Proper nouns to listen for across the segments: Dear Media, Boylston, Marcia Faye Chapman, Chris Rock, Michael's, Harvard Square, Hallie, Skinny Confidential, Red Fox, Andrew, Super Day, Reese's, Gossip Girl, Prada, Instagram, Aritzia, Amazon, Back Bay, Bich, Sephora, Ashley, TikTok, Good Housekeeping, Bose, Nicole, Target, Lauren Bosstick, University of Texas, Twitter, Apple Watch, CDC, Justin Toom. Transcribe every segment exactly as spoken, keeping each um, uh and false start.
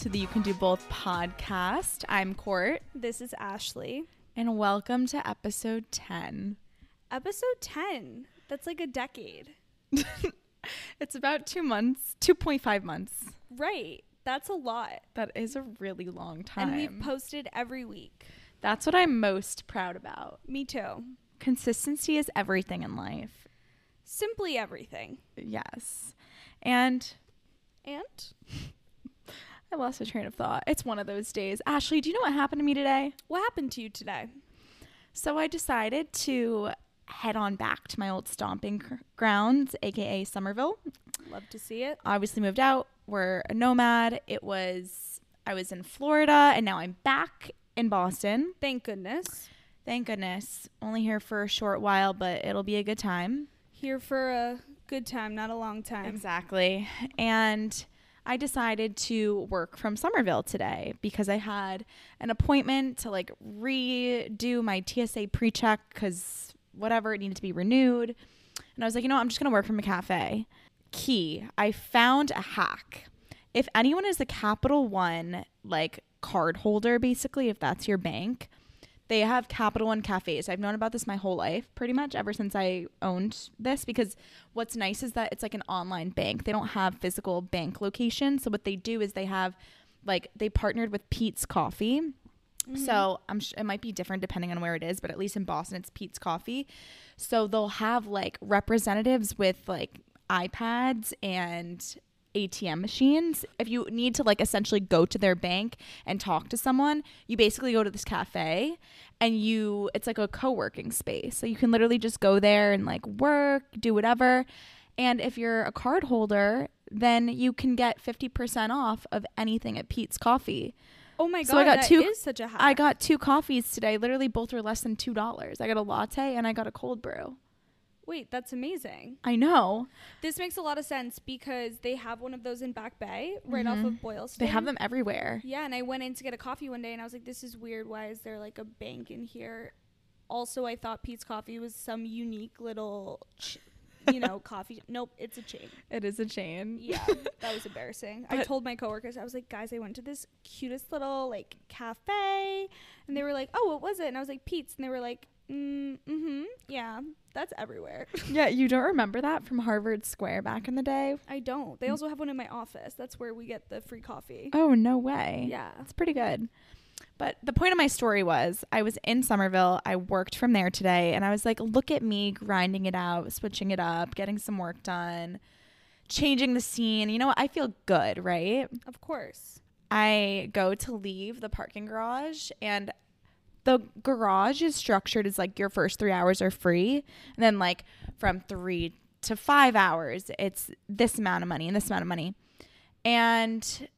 to the You Can Do Both podcast. I'm Court. This is Ashley. And welcome to episode ten. Episode ten. That's like a decade. It's about two months, two point five months. Right. That's a lot. That is a really long time. And we've posted every week. That's what I'm most proud about. Me too. Consistency is everything in life. Simply everything. Yes. And... And? I lost a train of thought. It's one of those days. Ashley, do you know what happened to me today? What happened to you today? So I decided to head on back to my old stomping cr- grounds, a k a. Somerville. Love to see it. Obviously moved out. We're a nomad. It was, I was in Florida, and now I'm back in Boston. Thank goodness. Thank goodness. Only here for a short while, but it'll be a good time. Here for a... Good time, not a long time. Exactly. And I decided to work from Somerville today because I had an appointment to like redo my T S A pre-check because whatever, it needed to be renewed. And I was like, you know what? I'm just going to work from a cafe. Key, I found a hack. If anyone is the Capital One like card holder, basically, if that's your bank, they have Capital One cafes. I've known about this my whole life, pretty much ever since I owned this, because what's nice is that it's like an online bank. They don't have physical bank locations. So what they do is they have like they partnered with Peet's Coffee. Mm-hmm. So I'm sh- it might be different depending on where it is, but at least in Boston, it's Peet's Coffee. So they'll have like representatives with like iPads and A T M machines. If you need to like essentially go to their bank and talk to someone, you basically go to this cafe and you it's like a co-working space, so you can literally just go there and like work, do whatever. And if you're a card holder, then you can get fifty percent off of anything at Peet's Coffee. Oh my god, so I got that two, is such a hack. I got two coffees today. Literally both were less than two dollars. I got a latte and I got a cold brew. Wait, that's amazing. I know. This makes a lot of sense because they have one of those in Back Bay, right mm-hmm. off of Boylston. They have them everywhere. Yeah, and I went in to get a coffee one day, and I was like, this is weird. Why is there, like, a bank in here? Also, I thought Peet's Coffee was some unique little, ch- you know, coffee. Nope, it's a chain. It is a chain. Yeah, that was embarrassing. But I told my coworkers, I was like, guys, I went to this cutest little, like, cafe. And they were like, oh, what was it? And I was like, Peet's. And they were like, mm-hmm, yeah. That's everywhere. Yeah, you don't remember that from Harvard Square back in the day? I don't. They also have one in my office. That's where we get the free coffee. Oh, no way. Yeah. It's pretty good. But the point of my story was I was in Somerville. I worked from there today. And I was like, look at me grinding it out, switching it up, getting some work done, changing the scene. You know what? I feel good, right? Of course. I go to leave the parking garage and the garage is structured as like your first three hours are free. And then like from three to five hours, it's this amount of money and this amount of money. And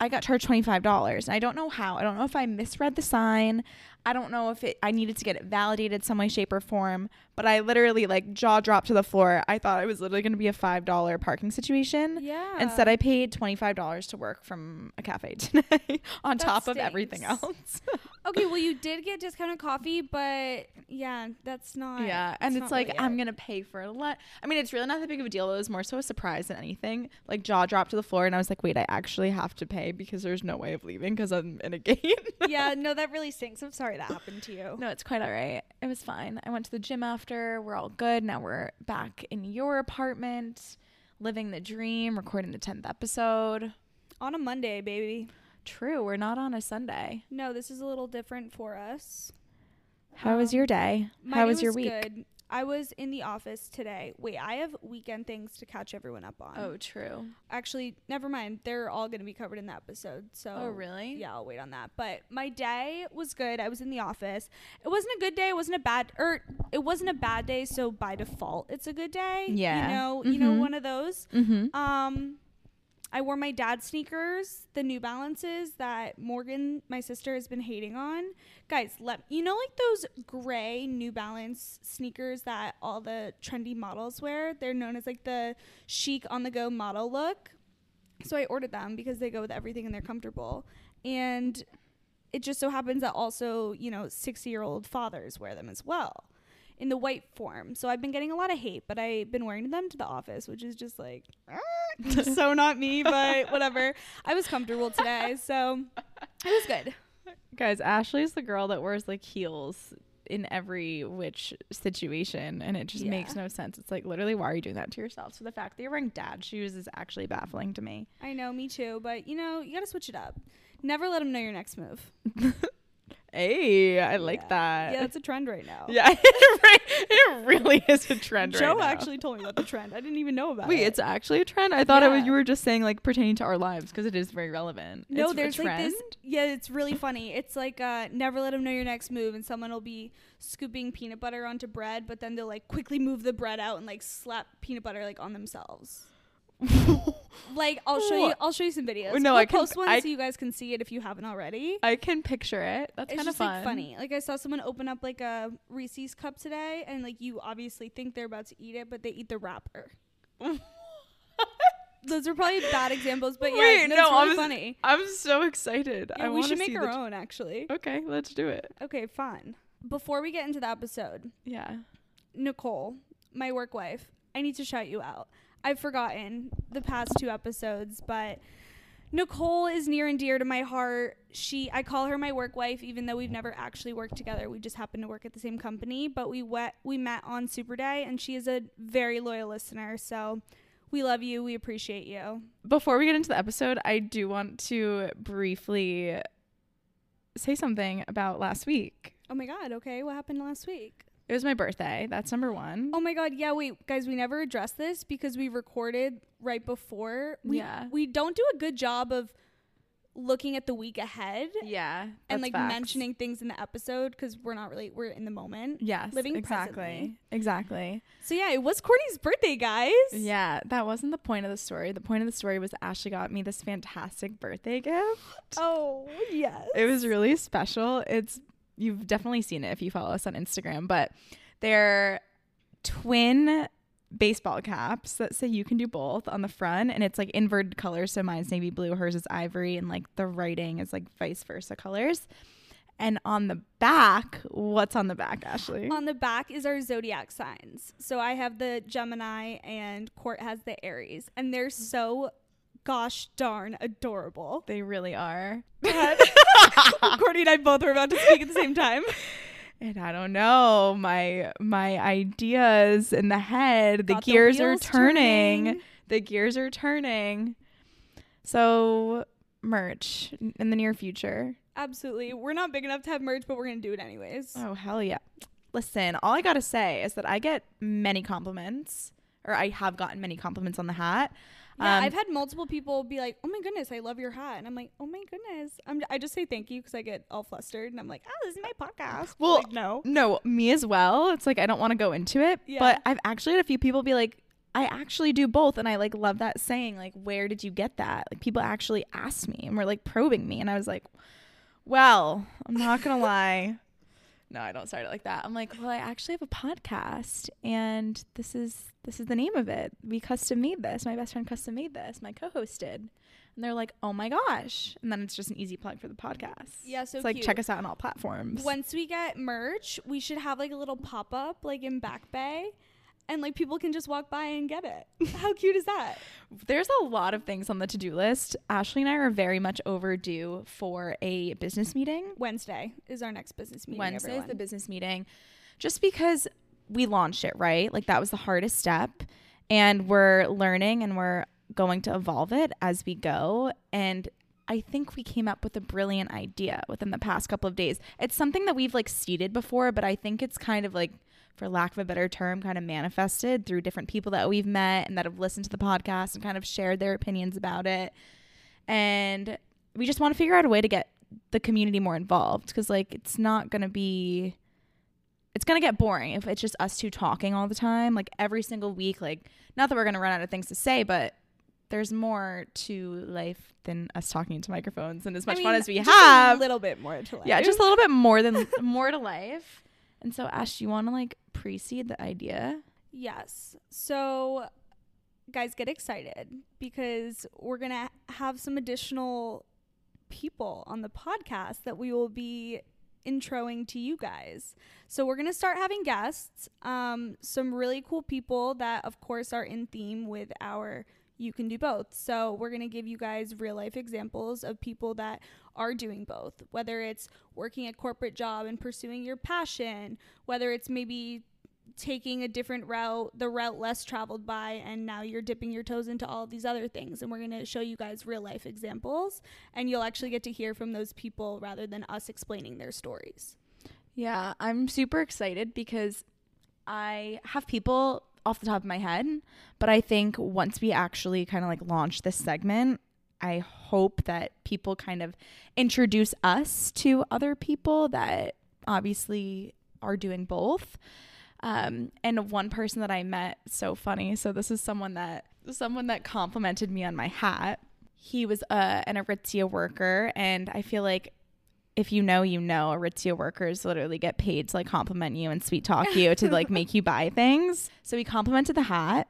I got charged twenty-five dollars. And I don't know how. I don't know if I misread the sign. I don't know if it, I needed to get it validated some way, shape, or form. But I literally like jaw dropped to the floor. I thought it was literally going to be a five dollars parking situation. Yeah. Instead, I paid twenty-five dollars to work from a cafe today on that top stinks. Of everything else. Okay, well, you did get discounted coffee, but yeah, that's not. Yeah, and it's like, really I'm going to pay for a lot. I mean, it's really not that big of a deal. It was more so a surprise than anything. Like, jaw dropped to the floor, and I was like, wait, I actually have to pay because there's no way of leaving because I'm in a gate. Yeah, no, that really stinks. I'm sorry that happened to you. No, it's quite all right. It was fine. I went to the gym after. We're all good. Now we're back in your apartment, living the dream, recording the tenth episode. On a Monday, baby. True, we're not on a Sunday. No, this is a little different for us. How um, was your day? How was your week? Good. I was in the office today. Wait, I have weekend things to catch everyone up on. Oh, true. Actually, never mind. They're all going to be covered in the episode. So, oh, really? Yeah, I'll wait on that. But my day was good. I was in the office. It wasn't a good day. It wasn't a bad or it wasn't a bad day, so by default, it's a good day. Yeah. You know, mm-hmm. you know one of those. Mm-hmm. Um I wore my dad's sneakers, the New Balances that Morgan, my sister, has been hating on. Guys, let you know like those gray New Balance sneakers that all the trendy models wear? They're known as like the chic on-the-go model look. So I ordered them because they go with everything and they're comfortable. And it just so happens that also, you know, sixty-year-old fathers wear them as well in the white form. So I've been getting a lot of hate, but I've been wearing them to the office, which is just like... Ah! So not me, but whatever. I was comfortable today, so it was good. Guys, Ashley's the girl that wears like heels in every which situation, and it just yeah. makes no sense. It's like, literally, why are you doing that to yourself? So the fact that you're wearing dad shoes is actually baffling to me. I know, me too, but you know, you gotta switch it up. Never let them know your next move. Hey, I yeah. like that. Yeah, that's a trend right now. Yeah, it really is a trend Joe right now. Joe actually told me about the trend. I didn't even know about Wait, it. Wait, it's actually a trend? I thought yeah. I was, you were just saying, like, pertaining to our lives, because it is very relevant. No, it's there's a trend? Like this. Yeah, it's really funny. It's like, uh, never let them know your next move, and someone will be scooping peanut butter onto bread, but then they'll, like, quickly move the bread out and, like, slap peanut butter, like, on themselves. Like, I'll show you I'll show you some videos. No, we'll I can, post one I, so you guys can see it if you haven't already. I can picture it. That's kind of fun. Like, funny. Like, I saw someone open up like a Reese's cup today, and like, you obviously think they're about to eat it, but they eat the wrapper. Those are probably bad examples, but Wait, yeah, that's no, really I'm funny. I'm so excited. Yeah, I we should make see our own t- actually. Okay, let's do it. Okay, fine. Before we get into the episode, yeah, Nicole, my work wife, I need to shout you out. I've forgotten the past two episodes, but Nicole is near and dear to my heart. She, I call her my work wife, even though we've never actually worked together. We just happen to work at the same company, but we wet, we met on Super Day, and she is a very loyal listener. So we love you. We appreciate you. Before we get into the episode, I do want to briefly say something about last week. Oh my God. Okay. What happened last week? It was my birthday. That's number one. Oh my God. Yeah. Wait, guys, we never addressed this because we recorded right before. We, yeah. We don't do a good job of looking at the week ahead. Yeah. And like facts. Mentioning things in the episode because we're not really, we're in the moment. Yes. Living exactly. Presently. Exactly. So yeah, it was Courtney's birthday, guys. Yeah. That wasn't the point of the story. The point of the story was Ashley got me this fantastic birthday gift. Oh, yes. It was really special. It's You've definitely seen it if you follow us on Instagram, but they're twin baseball caps that say you can do both on the front, and it's like inverted colors. So mine's navy blue, hers is ivory, and like the writing is like vice versa colors. And on the back, what's on the back, Ashley? On the back is our zodiac signs. So I have the Gemini and Court has the Aries, and they're so gosh darn adorable. They really are. Courtney and I both were about to speak at the same time. And I don't know, my my ideas in the head, Got the gears the are turning. turning. The gears are turning. So merch in the near future. Absolutely. We're not big enough to have merch, but we're going to do it anyways. Oh, hell yeah. Listen, all I got to say is that I get many compliments, or I have gotten many compliments on the hat. Yeah, um, I've had multiple people be like, oh my goodness, I love your hat. And I'm like, oh my goodness. I'm, I just say thank you because I get all flustered. And I'm like, oh, this is my podcast. Well, like, no. No, me as well. It's like, I don't want to go into it. Yeah. But I've actually had a few people be like, I actually do both. And I like love that saying, like, where did you get that? Like, people actually asked me and were like probing me. And I was like, well, I'm not going to lie. No, I don't start it like that. I'm like, well, I actually have a podcast, and this is this is the name of it. We custom made this. My best friend custom made this. My co-host did. And they're like, oh my gosh. And then it's just an easy plug for the podcast. Yeah, so it's like, cute. Check us out on all platforms. Once we get merch, we should have like a little pop-up like in Back Bay, and like people can just walk by and get it. How cute is that? There's a lot of things on the to-do list. Ashley and I are very much overdue for a business meeting. Wednesday is our next business meeting. Wednesday everyone. is the business meeting. Just because we launched it, right? Like, that was the hardest step, and we're learning and we're going to evolve it as we go. And I think we came up with a brilliant idea within the past couple of days. It's something that we've like seeded before, but I think it's kind of like, for lack of a better term, kind of manifested through different people that we've met and that have listened to the podcast and kind of shared their opinions about it. And we just want to figure out a way to get the community more involved, because like, it's not going to be, it's going to get boring if it's just us two talking all the time, like every single week. Like, not that we're going to run out of things to say, but there's more to life than us talking into microphones, and as much I mean, fun as we just have, a little bit more to life. Yeah, just a little bit more than more to life. And so, Ash, do you want to like precede the idea? Yes. So, guys, get excited because we're gonna have some additional people on the podcast that we will be introing to you guys. So we're gonna start having guests, um, some really cool people that, of course, are in theme with our you can do both. So we're going to give you guys real life examples of people that are doing both, whether it's working a corporate job and pursuing your passion, whether it's maybe taking a different route, the route less traveled by, and now you're dipping your toes into all these other things. And we're going to show you guys real life examples, and you'll actually get to hear from those people rather than us explaining their stories. Yeah, I'm super excited because I have people off the top of my head, but I think once we actually kind of like launch this segment, I hope that people kind of introduce us to other people that obviously are doing both. Um, and one person that I met, so funny. So this is someone that someone that complimented me on my hat. He was uh, an Aritzia worker, and I feel like if you know, you know, Aritzia workers literally get paid to like compliment you and sweet talk you to like make you buy things. So he complimented the hat,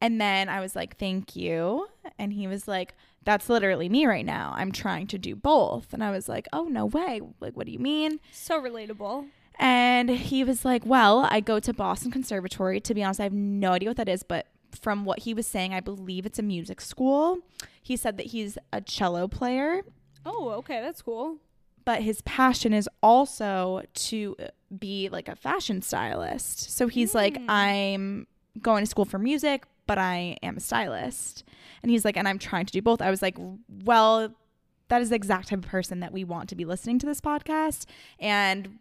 and then I was like, "Thank you," and he was like, "That's literally me right now. I'm trying to do both," and I was like, "Oh no way! Like, what do you mean?" So relatable. And he was like, well, I go to Boston Conservatory. To be honest, I have no idea what that is. But from what he was saying, I believe it's a music school. He said that he's a cello player. Oh, okay. That's cool. But his passion is also to be like a fashion stylist. So he's mm. like, I'm going to school for music, but I am a stylist. And he's like, and I'm trying to do both. I was like, well, that is the exact type of person that we want to be listening to this podcast. And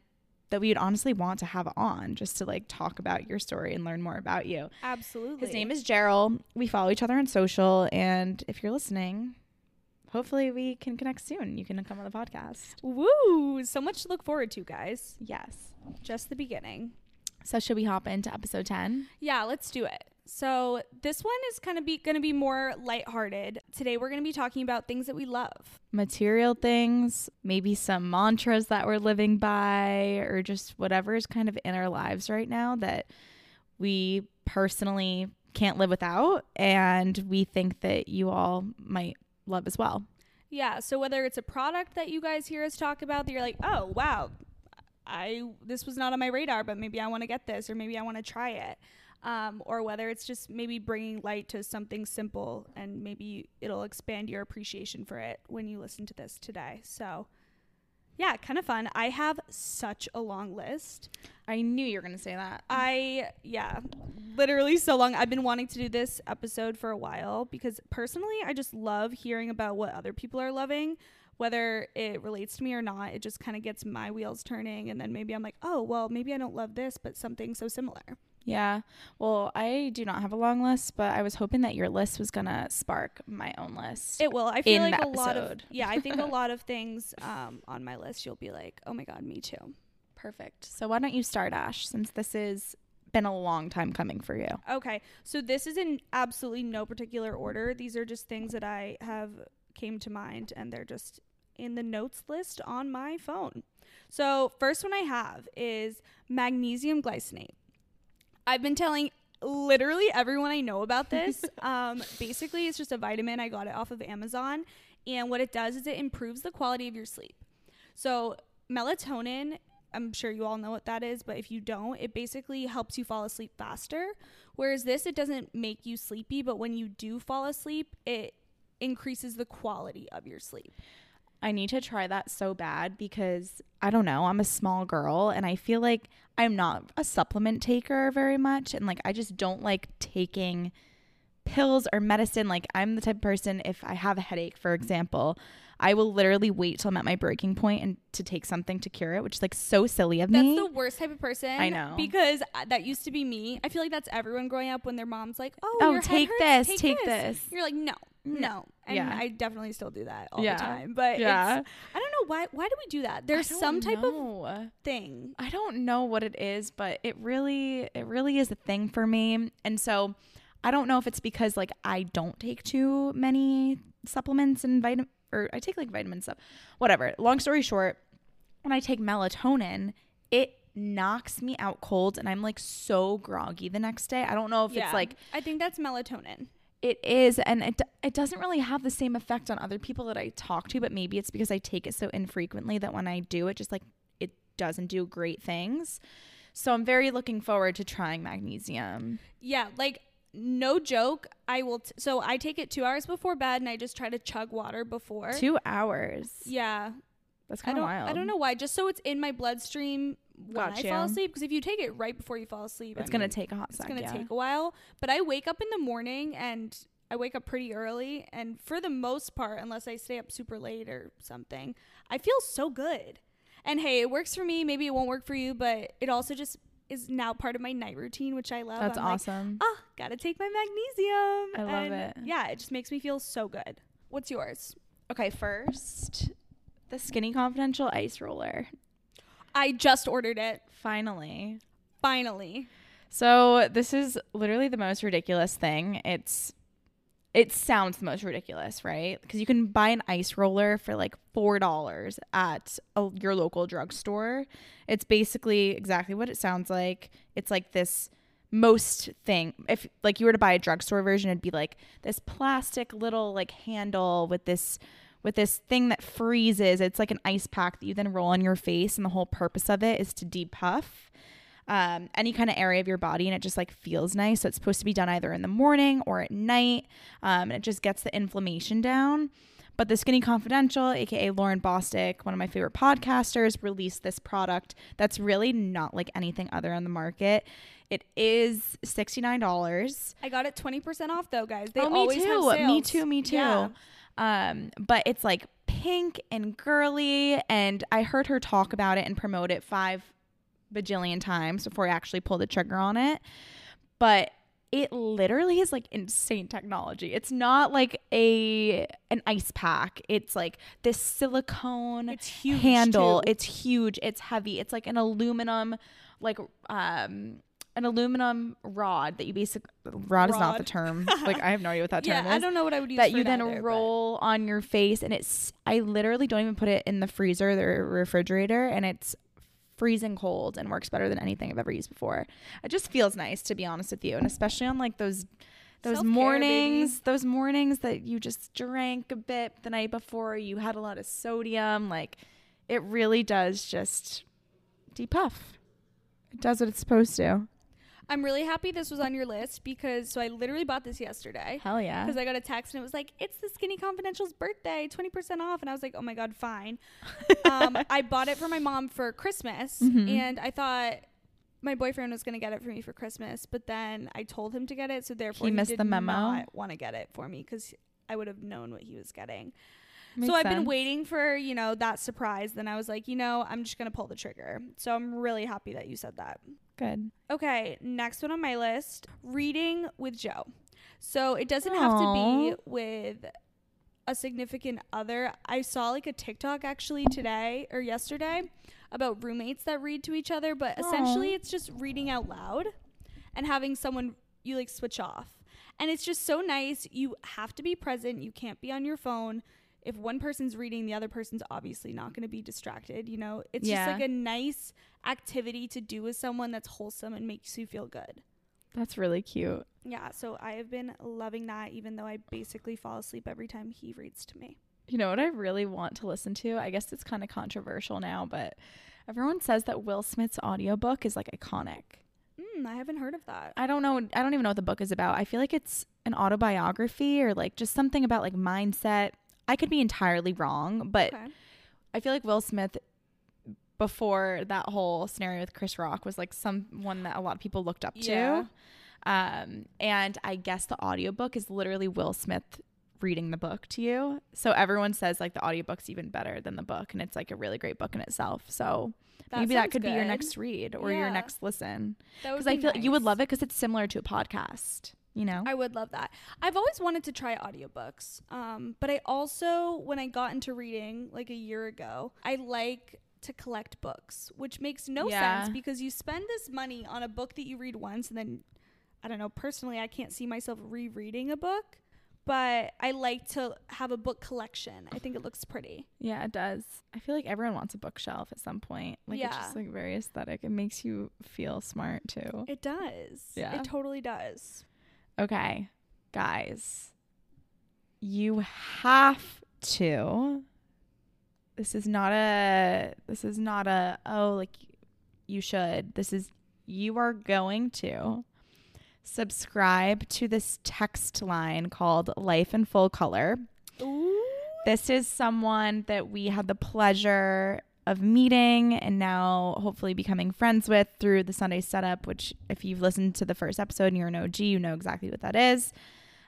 that we would honestly want to have on just to like talk about your story and learn more about you. Absolutely. His name is Gerald. We follow each other on social. And if you're listening, hopefully we can connect soon. You can come on the podcast. Woo. So much to look forward to, guys. Yes. Just the beginning. So should we hop into episode ten? Yeah, let's do it. So this one is kind of be going to be more lighthearted. Today we're going to be talking about things that we love. Material things, maybe some mantras that we're living by, or just whatever is kind of in our lives right now that we personally can't live without, and we think that you all might love as well. Yeah, so whether it's a product that you guys hear us talk about that you're like, "Oh, wow, I this was not on my radar, but maybe I want to get this, or maybe I want to try it." Um, or whether it's just maybe bringing light to something simple, and maybe it'll expand your appreciation for it when you listen to this today. So, yeah, kind of fun. I have such a long list. I knew you were going to say that. I, yeah, literally so long. I've been wanting to do this episode for a while because personally, I just love hearing about what other people are loving. Whether it relates to me or not, it just kind of gets my wheels turning. And then maybe I'm like, oh, well, maybe I don't love this, but something so similar. Yeah. Well, I do not have a long list, but I was hoping that your list was going to spark my own list. It will. I feel like a lot of, yeah, I think a lot of things um, on my list, you'll be like, oh my God, me too. Perfect. So why don't you start, Ash, since this has been a long time coming for you. Okay. So this is in absolutely no particular order. These are just things that I have came to mind, and they're just in the notes list on my phone. So first one I have is magnesium glycinate. I've been telling literally everyone I know about this. um, basically, it's just a vitamin. I got it off of Amazon. And what it does is it improves the quality of your sleep. So melatonin, I'm sure you all know what that is, but if you don't, it basically helps you fall asleep faster. Whereas this, it doesn't make you sleepy, but when you do fall asleep, it increases the quality of your sleep. I need to try that so bad because I don't know, I'm a small girl and I feel like I'm not a supplement taker very much, and like I just don't like taking pills or medicine. Like I'm the type of person, if I have a headache, for example, I will literally wait till I'm at my breaking point and to take something to cure it, which is like so silly of me. That's the worst type of person. I know. Because that used to be me. I feel like that's everyone growing up when their mom's like, oh, oh your take head hurts, this, take, take this. this. You're like, no, no. no. And yeah. I definitely still do that all yeah. the time. But yeah. it's, I don't know why, why do we do that? There's some type know. of thing. I don't know what it is, but it really, it really is a thing for me. And so I don't know if it's because like I don't take too many supplements and vitamin, or I take like vitamin stuff, whatever. Long story short, when I take melatonin, it knocks me out cold and I'm like so groggy the next day. I don't know if yeah, it's like, I think that's melatonin. It is, and it it doesn't really have the same effect on other people that I talk to, but maybe it's because I take it so infrequently that when I do, it just like it doesn't do great things. So I'm very looking forward to trying magnesium. Yeah, like no joke, I will. T- so I take it two hours before bed, and I just try to chug water before. Two hours. Yeah. That's kind of wild. I don't know why. Just so it's in my bloodstream when Got I you. fall asleep. Because if you take it right before you fall asleep, it's I mean, going to take a hot second. It's going to yeah. take a while. But I wake up in the morning, and I wake up pretty early. And for the most part, unless I stay up super late or something, I feel so good. And hey, it works for me. Maybe it won't work for you, but it also just is now part of my night routine, which I love. That's I'm awesome. Like, oh, gotta take my magnesium. I love and it. Yeah, it just makes me feel so good. What's yours? Okay, first, the Skinny Confidential ice roller. I just ordered it. Finally. Finally. So this is literally the most ridiculous thing. It's it sounds the most ridiculous, right? Because you can buy an ice roller for like four dollars at a, your local drugstore. It's basically exactly what it sounds like. It's like this most thing. If like you were to buy a drugstore version, it'd be like this plastic little like handle with this with this thing that freezes. It's like an ice pack that you then roll on your face, and the whole purpose of it is to depuff um, any kind of area of your body, and it just like feels nice. So it's supposed to be done either in the morning or at night, um, and it just gets the inflammation down. But the Skinny Confidential, aka Lauren Bosstick, one of my favorite podcasters, released this product that's really not like anything other on the market. It is sixty-nine dollars. I got it twenty percent off though, guys. They oh, me always too. Have sales. Me too, me too. Yeah. Um, but it's like pink and girly, and I heard her talk about it and promote it five bajillion times before I actually pulled the trigger on it. But it literally is like insane technology. It's not like a an ice pack. It's like this silicone it's huge handle. Too. It's huge. It's heavy. It's like an aluminum, like um. An aluminum rod that you basically rod, rod is not the term. Like I have no idea what that term yeah, is. I don't know what I would use that for you it then either, roll but. on your face, and it's I literally don't even put it in the freezer or refrigerator, and it's freezing cold and works better than anything I've ever used before. It just feels nice, to be honest with you, and especially on like those those Self-care, mornings, baby. those mornings that you just drank a bit the night before, you had a lot of sodium. Like it really does just depuff. It does what it's supposed to. I'm really happy this was on your list because, so I literally bought this yesterday. Hell yeah. Because I got a text and it was like, it's the Skinny Confidential's birthday, twenty percent off. And I was like, oh my God, fine. um, I bought it for my mom for Christmas, mm-hmm. and I thought my boyfriend was going to get it for me for Christmas, but then I told him to get it. So therefore he, missed he did the memo. not want to get it for me because I would have known what he was getting. Makes so I've sense. been waiting for, you know, that surprise. Then I was like, you know, I'm just going to pull the trigger. So I'm really happy that you said that. Good. Okay. Next one on my list, reading with Joe. So it doesn't Aww. have to be with a significant other. I saw like a TikTok actually today or yesterday about roommates that read to each other. But Aww. essentially it's just reading out loud and having someone you like switch off. And it's just so nice. You have to be present. You can't be on your phone. If one person's reading, the other person's obviously not going to be distracted. You know, it's yeah. just like a nice activity to do with someone that's wholesome and makes you feel good. That's really cute. Yeah. So I have been loving that, even though I basically fall asleep every time he reads to me. You know what I really want to listen to? I guess it's kind of controversial now, but everyone says that Will Smith's audiobook is like iconic. Mm, I haven't heard of that. I don't know. I don't even know what the book is about. I feel like it's an autobiography or like just something about like mindset. I could be entirely wrong, but okay. I feel like Will Smith before that whole scenario with Chris Rock was like someone that a lot of people looked up yeah. to. Um, and I guess the audiobook is literally Will Smith reading the book to you. So everyone says like the audiobook's even better than the book, and it's like a really great book in itself. So that maybe that could good. be your next read or yeah. your next listen. Because I feel nice. you would love it because it's similar to a podcast. You know, I would love that. I've always wanted to try audiobooks. Um, but I also, when I got into reading like a year ago, I like to collect books, which makes no yeah. sense because you spend this money on a book that you read once. And then, I don't know, personally, I can't see myself rereading a book, but I like to have a book collection. I think it looks pretty. Yeah, it does. I feel like everyone wants a bookshelf at some point. Like yeah. it's just like very aesthetic. It makes you feel smart too. It does. Yeah, it totally does. Okay, guys, you have to, this is not a, this is not a, oh, like you should, this is, you are going to subscribe to this text line called Life in Full Color. Ooh. This is someone that we had the pleasure of meeting and now hopefully becoming friends with through the Sunday Setup, which if you've listened to the first episode and you're an O G, you know exactly what that is.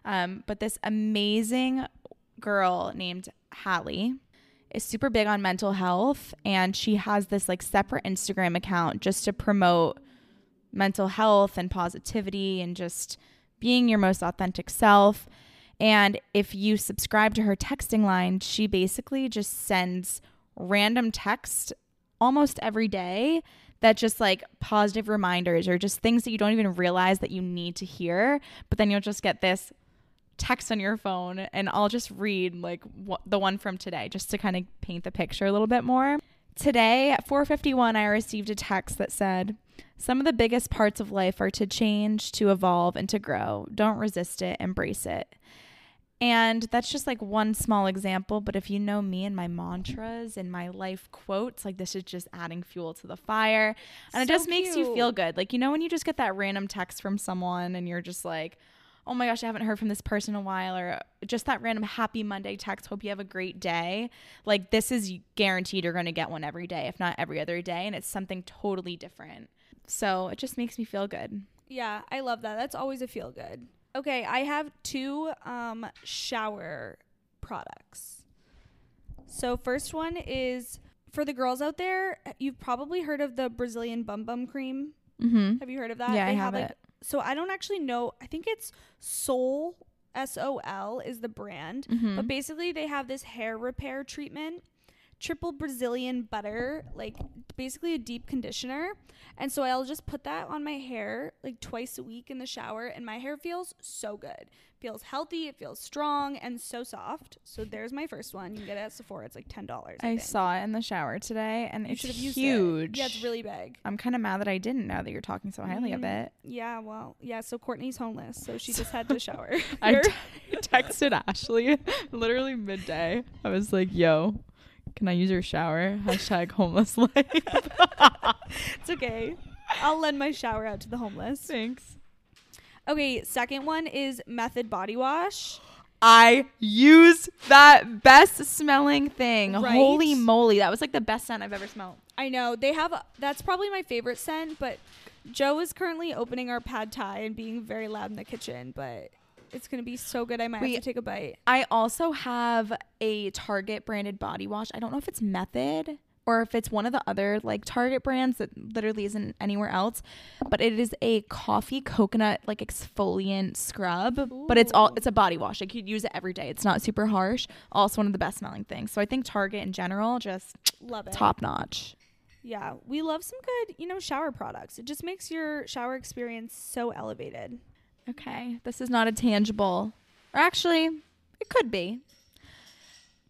Um, but this amazing girl named Hallie is super big on mental health, and she has this like separate Instagram account just to promote mental health and positivity and just being your most authentic self. And if you subscribe to her texting line, she basically just sends random texts almost every day that just like positive reminders or just things that you don't even realize that you need to hear. But then you'll just get this text on your phone, and I'll just read like wh- the one from today just to kind of paint the picture a little bit more. Today at four fifty-one, I received a text that said, some of the biggest parts of life are to change, to evolve, and to grow. Don't resist it, embrace it. And that's just like one small example, but if you know me and my mantras and my life quotes, like this is just adding fuel to the fire. And so it just cute. Makes you feel good. Like, you know, when you just get that random text from someone and you're just like, oh my gosh, I haven't heard from this person in a while, or just that random happy Monday text, hope you have a great day. Like this is guaranteed you're going to get one every day, if not every other day. And it's something totally different. So it just makes me feel good. Yeah, I love that. That's always a feel good. Okay, I have two um, shower products. So first one is for the girls out there, you've probably heard of the Brazilian Bum Bum Cream. Mm-hmm. Have you heard of that? Yeah, they I have, have it. Like, so I don't actually know. I think it's Sol, S O L is the brand. Mm-hmm. But basically they have this hair repair treatment, triple Brazilian butter, like basically a deep conditioner. And so I'll just put that on my hair like twice a week in the shower. And my hair feels so good. It feels healthy. It feels strong and so soft. So there's my first one. You can get it at Sephora. It's like ten dollars. I, I saw it in the shower today, and you it's huge. It. Yeah, it's really big. I'm kind of mad that I didn't, now that you're talking so highly mm-hmm. of it. Yeah, well, yeah. So Courtney's homeless, so she just had to shower. I t- texted Ashley literally midday. I was like, yo, can I use your shower? Hashtag homeless life. It's okay. I'll lend my shower out to the homeless. Thanks. Okay, second one is Method Body Wash. I use that best smelling thing. Right? Holy moly. That was like the best scent I've ever smelled. I know. They have, a, that's probably my favorite scent, but Joe is currently opening our pad thai and being very loud in the kitchen, but it's going to be so good. I might Wait, have to take a bite. I also have a Target branded body wash. I don't know if it's Method or if it's one of the other like Target brands that literally isn't anywhere else, but it is a coffee coconut like exfoliant scrub. Ooh. But it's all it's a body wash. Like you'd use it every day. It's not super harsh. Also one of the best smelling things. So I think Target in general just love it. Top notch. Yeah, we love some good, you know, shower products. It just makes your shower experience so elevated. Okay, this is not a tangible, or actually, it could be.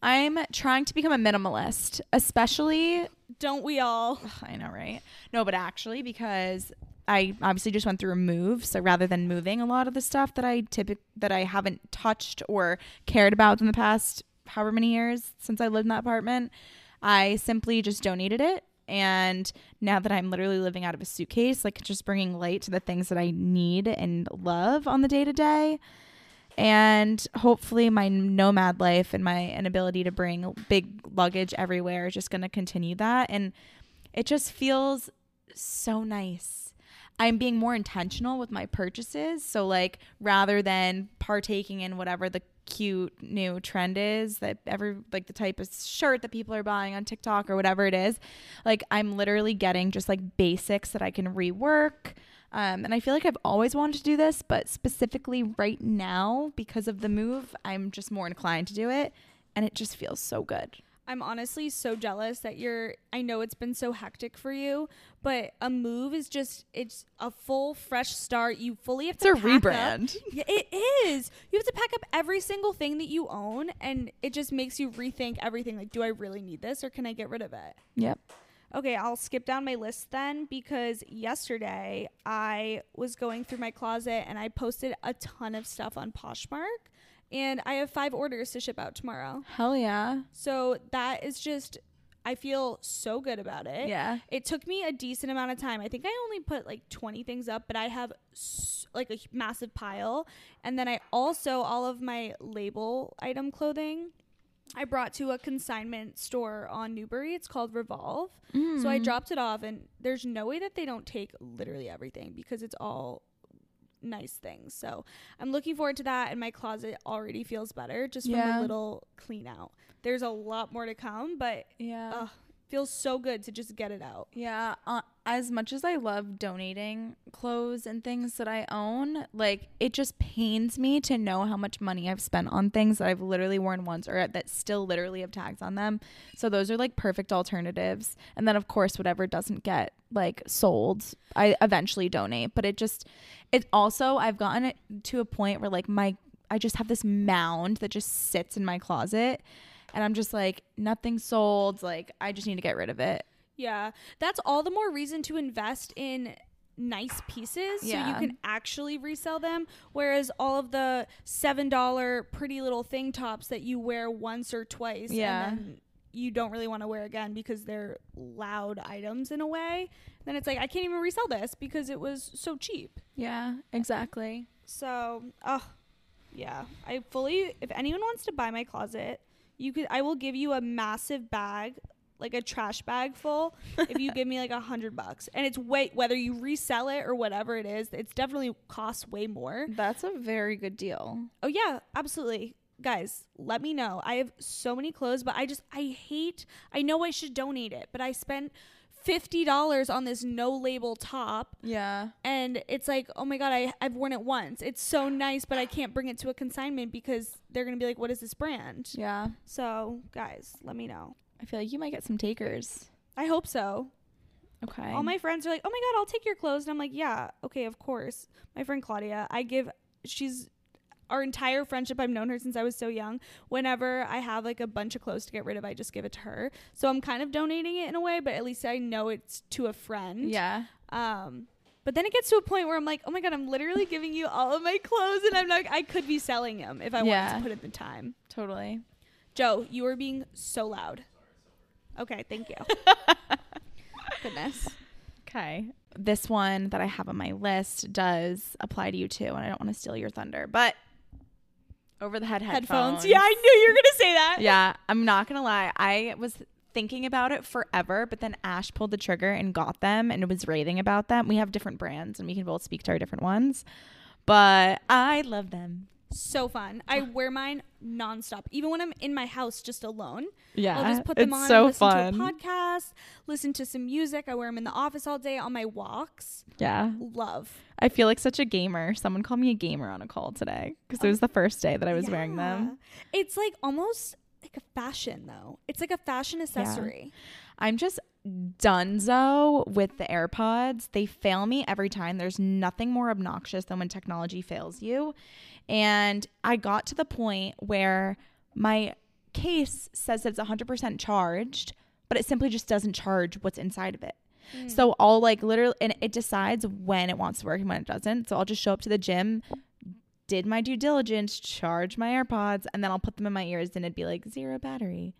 I'm trying to become a minimalist, especially... Don't we all? Ugh, I know, right? No, but actually, because I obviously just went through a move, so rather than moving a lot of the stuff that I typic- that I haven't touched or cared about in the past however many years since I lived in that apartment, I simply just donated it. And now that I'm literally living out of a suitcase, like just bringing light to the things that I need and love on the day to day. And hopefully my nomad life and my inability to bring big luggage everywhere is just going to continue that. And it just feels so nice. I'm being more intentional with my purchases. So like rather than partaking in whatever the cute new trend is, that every like the type of shirt that people are buying on TikTok or whatever it is, like I'm literally getting just like basics that I can rework. Um, and I feel like I've always wanted to do this, but specifically right now because of the move, I'm just more inclined to do it. And it just feels so good. I'm honestly so jealous that you're, I know it's been so hectic for you, but a move is just, it's a full fresh start. You fully have it's to It's a rebrand. Yeah, it is. You have to pack up every single thing that you own, and it just makes you rethink everything. Like, do I really need this, or can I get rid of it? Yep. Okay, I'll skip down my list then, because yesterday I was going through my closet and I posted a ton of stuff on Poshmark. And I have five orders to ship out tomorrow. Hell yeah. So that is just, I feel so good about it. Yeah. It took me a decent amount of time. I think I only put like twenty things up, but I have s- like a massive pile. And then I also, all of my label item clothing, I brought to a consignment store on Newbury. It's called Revolve. Mm. So I dropped it off, and there's no way that they don't take literally everything because it's all nice things. So I'm looking forward to that, and my closet already feels better just yeah. from a little clean out. There's a lot more to come, but yeah, uh, feels so good to just get it out. Yeah, uh, as much as I love donating clothes and things that I own, like, it just pains me to know how much money I've spent on things that I've literally worn once or that still literally have tags on them. So those are like perfect alternatives. And then of course whatever doesn't get like sold, I eventually donate. But it just, it also, I've gotten it to a point where like my, I just have this mound that just sits in my closet. And I'm just like, nothing sold. Like, I just need to get rid of it. Yeah. That's all the more reason to invest in nice pieces yeah. so you can actually resell them. Whereas all of the seven dollars pretty little thing tops that you wear once or twice yeah. and then you don't really want to wear again because they're loud items in a way, then it's like, I can't even resell this because it was so cheap. Yeah, exactly. So, oh, yeah. I fully, if anyone wants to buy my closet, you could, I will give you a massive bag, like a trash bag full, if you give me like a hundred bucks. And it's way, whether you resell it or whatever it is, it's definitely costs way more. That's a very good deal. Oh yeah, absolutely. Guys, let me know. I have so many clothes, but I just, I hate, I know I should donate it, but I spent fifty dollars on this no label top. Yeah. And it's like, oh my God, I, I've worn it once. It's so nice, but I can't bring it to a consignment because they're going to be like, what is this brand? Yeah. So guys, let me know. I feel like you might get some takers. I hope so. Okay. All my friends are like, oh my God, I'll take your clothes. And I'm like, yeah, okay, of course. My friend Claudia, I give, she's, our entire friendship, I've known her since I was so young. Whenever I have like a bunch of clothes to get rid of, I just give it to her. So I'm kind of donating it in a way, but at least I know it's to a friend. Yeah. Um, but then it gets to a point where I'm like, oh my God, I'm literally giving you all of my clothes, and I'm not, I could be selling them if I yeah. wanted to put in the time. Totally. Joe, you are being so loud. Okay, thank you. Goodness. Okay. This one that I have on my list does apply to you too, and I don't want to steal your thunder, but over the head headphones. headphones. Yeah, I knew you were going to say that. Yeah, I'm not going to lie. I was thinking about it forever, but then Ash pulled the trigger and got them and was raving about them. We have different brands and we can both speak to our different ones, but I love them. So fun. I wear mine nonstop. Even when I'm in my house just alone, yeah, I'll just put them on, so listen fun. to a podcast, listen to some music. I wear them in the office all day on my walks. Yeah. Love. I feel like such a gamer. Someone called me a gamer on a call today because oh. it was the first day that I was yeah. wearing them. It's like almost like a fashion though. It's like a fashion accessory. Yeah. I'm just dunzo with the AirPods. They fail me every time. There's nothing more obnoxious than when technology fails you. And I got to the point where my case says that it's one hundred percent charged, but it simply just doesn't charge what's inside of it. Mm. So I'll like literally, and it decides when it wants to work and when it doesn't. So I'll just show up to the gym, did my due diligence, charge my AirPods, and then I'll put them in my ears and it'd be like zero battery.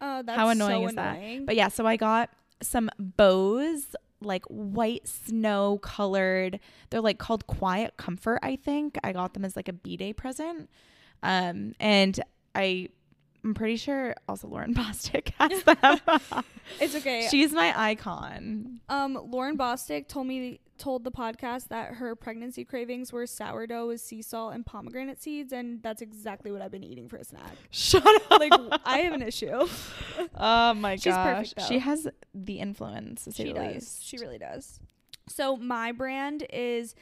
Oh, that's How annoying so is annoying. that? But yeah, so I got some Bose, like white snow colored. They're like called Quiet Comfort, I think. I got them as like a B-Day present. Um, and I, I'm pretty sure also Lauren Bosstick has them. It's okay. She's my icon. Um, Lauren Bosstick told me, told the podcast that her pregnancy cravings were sourdough with sea salt and pomegranate seeds, and that's exactly what I've been eating for a snack. Shut up. Like, I have an issue. Oh my She's gosh. Perfect, she has the influence. To say she the does. Least. She really does. So my brand is,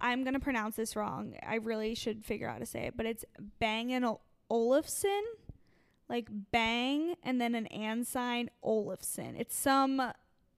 I'm gonna pronounce this wrong. I really should figure out how to say it, but it's Bang and Olufsen. Like Bang and then an and sign Olufsen. It's some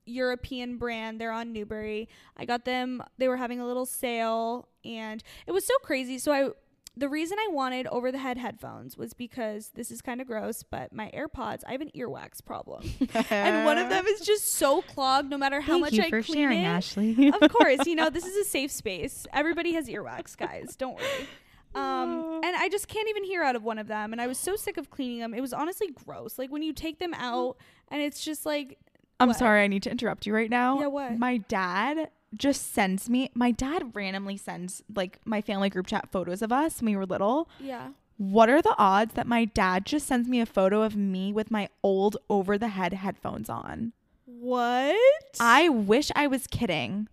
European brand. They're on Newbury. I got them. They were having a little sale and it was so crazy. So I, the reason I wanted over the head headphones was because, this is kind of gross, but my AirPods, I have an earwax problem. And one of them is just so clogged no matter how Thank much you I for clean sharing, it. Ashley. Of course, you know, this is a safe space. Everybody has earwax, guys. Don't worry. Um, and I just can't even hear out of one of them. And I was so sick of cleaning them. It was honestly gross. Like when you take them out and it's just like. I'm what? sorry. I need to interrupt you right now. Yeah, what? My dad just sends me. My dad randomly sends like my family group chat photos of us when we were little. Yeah. What are the odds that my dad just sends me a photo of me with my old over the head headphones on? What? I wish I was kidding.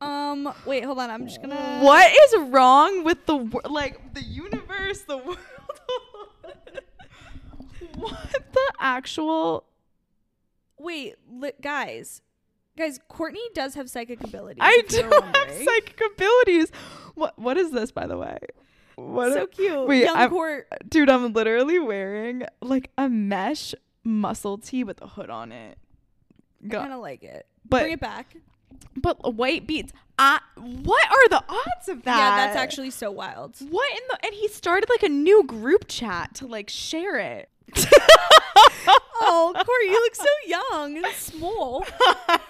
Um, wait, hold on. I'm just gonna. What is wrong with the wor- like the universe, the world? What the actual? Wait, li- guys, guys, Courtney does have psychic abilities. I do have psychic abilities. What? What is this, by the way? What? So a- cute. Wait, Young I'm, Court. Dude, I'm literally wearing like a mesh muscle tee with a hood on it. Go- I kind of like it. But bring it back. But white beats. Uh, what are the odds of that? Yeah, that's actually so wild. What in the? And he started like a new group chat to like share it. Oh, Corey, you look so young and small.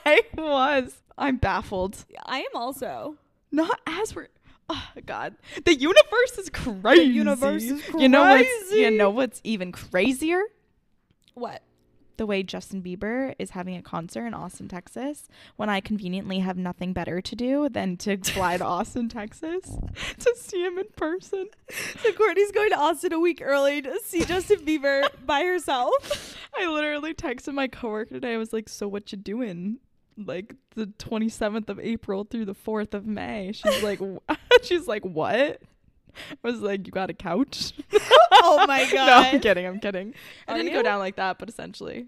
I was. I'm baffled. I am also. Not as we're. Oh God, the universe is crazy. The universe is crazy. You know what's? You know what's even crazier? What? The way Justin Bieber is having a concert in Austin, Texas, when I conveniently have nothing better to do than to fly to Austin, Texas to see him in person. So Courtney's going to Austin a week early to see Justin Bieber by herself. I literally texted my coworker today. I was like, so what you doing? Like the twenty-seventh of April through the fourth of May. She's like, she's like, what? I was like, you got a couch? Oh my God. No, I'm kidding. I'm kidding. Are I didn't you? go down like that, but essentially.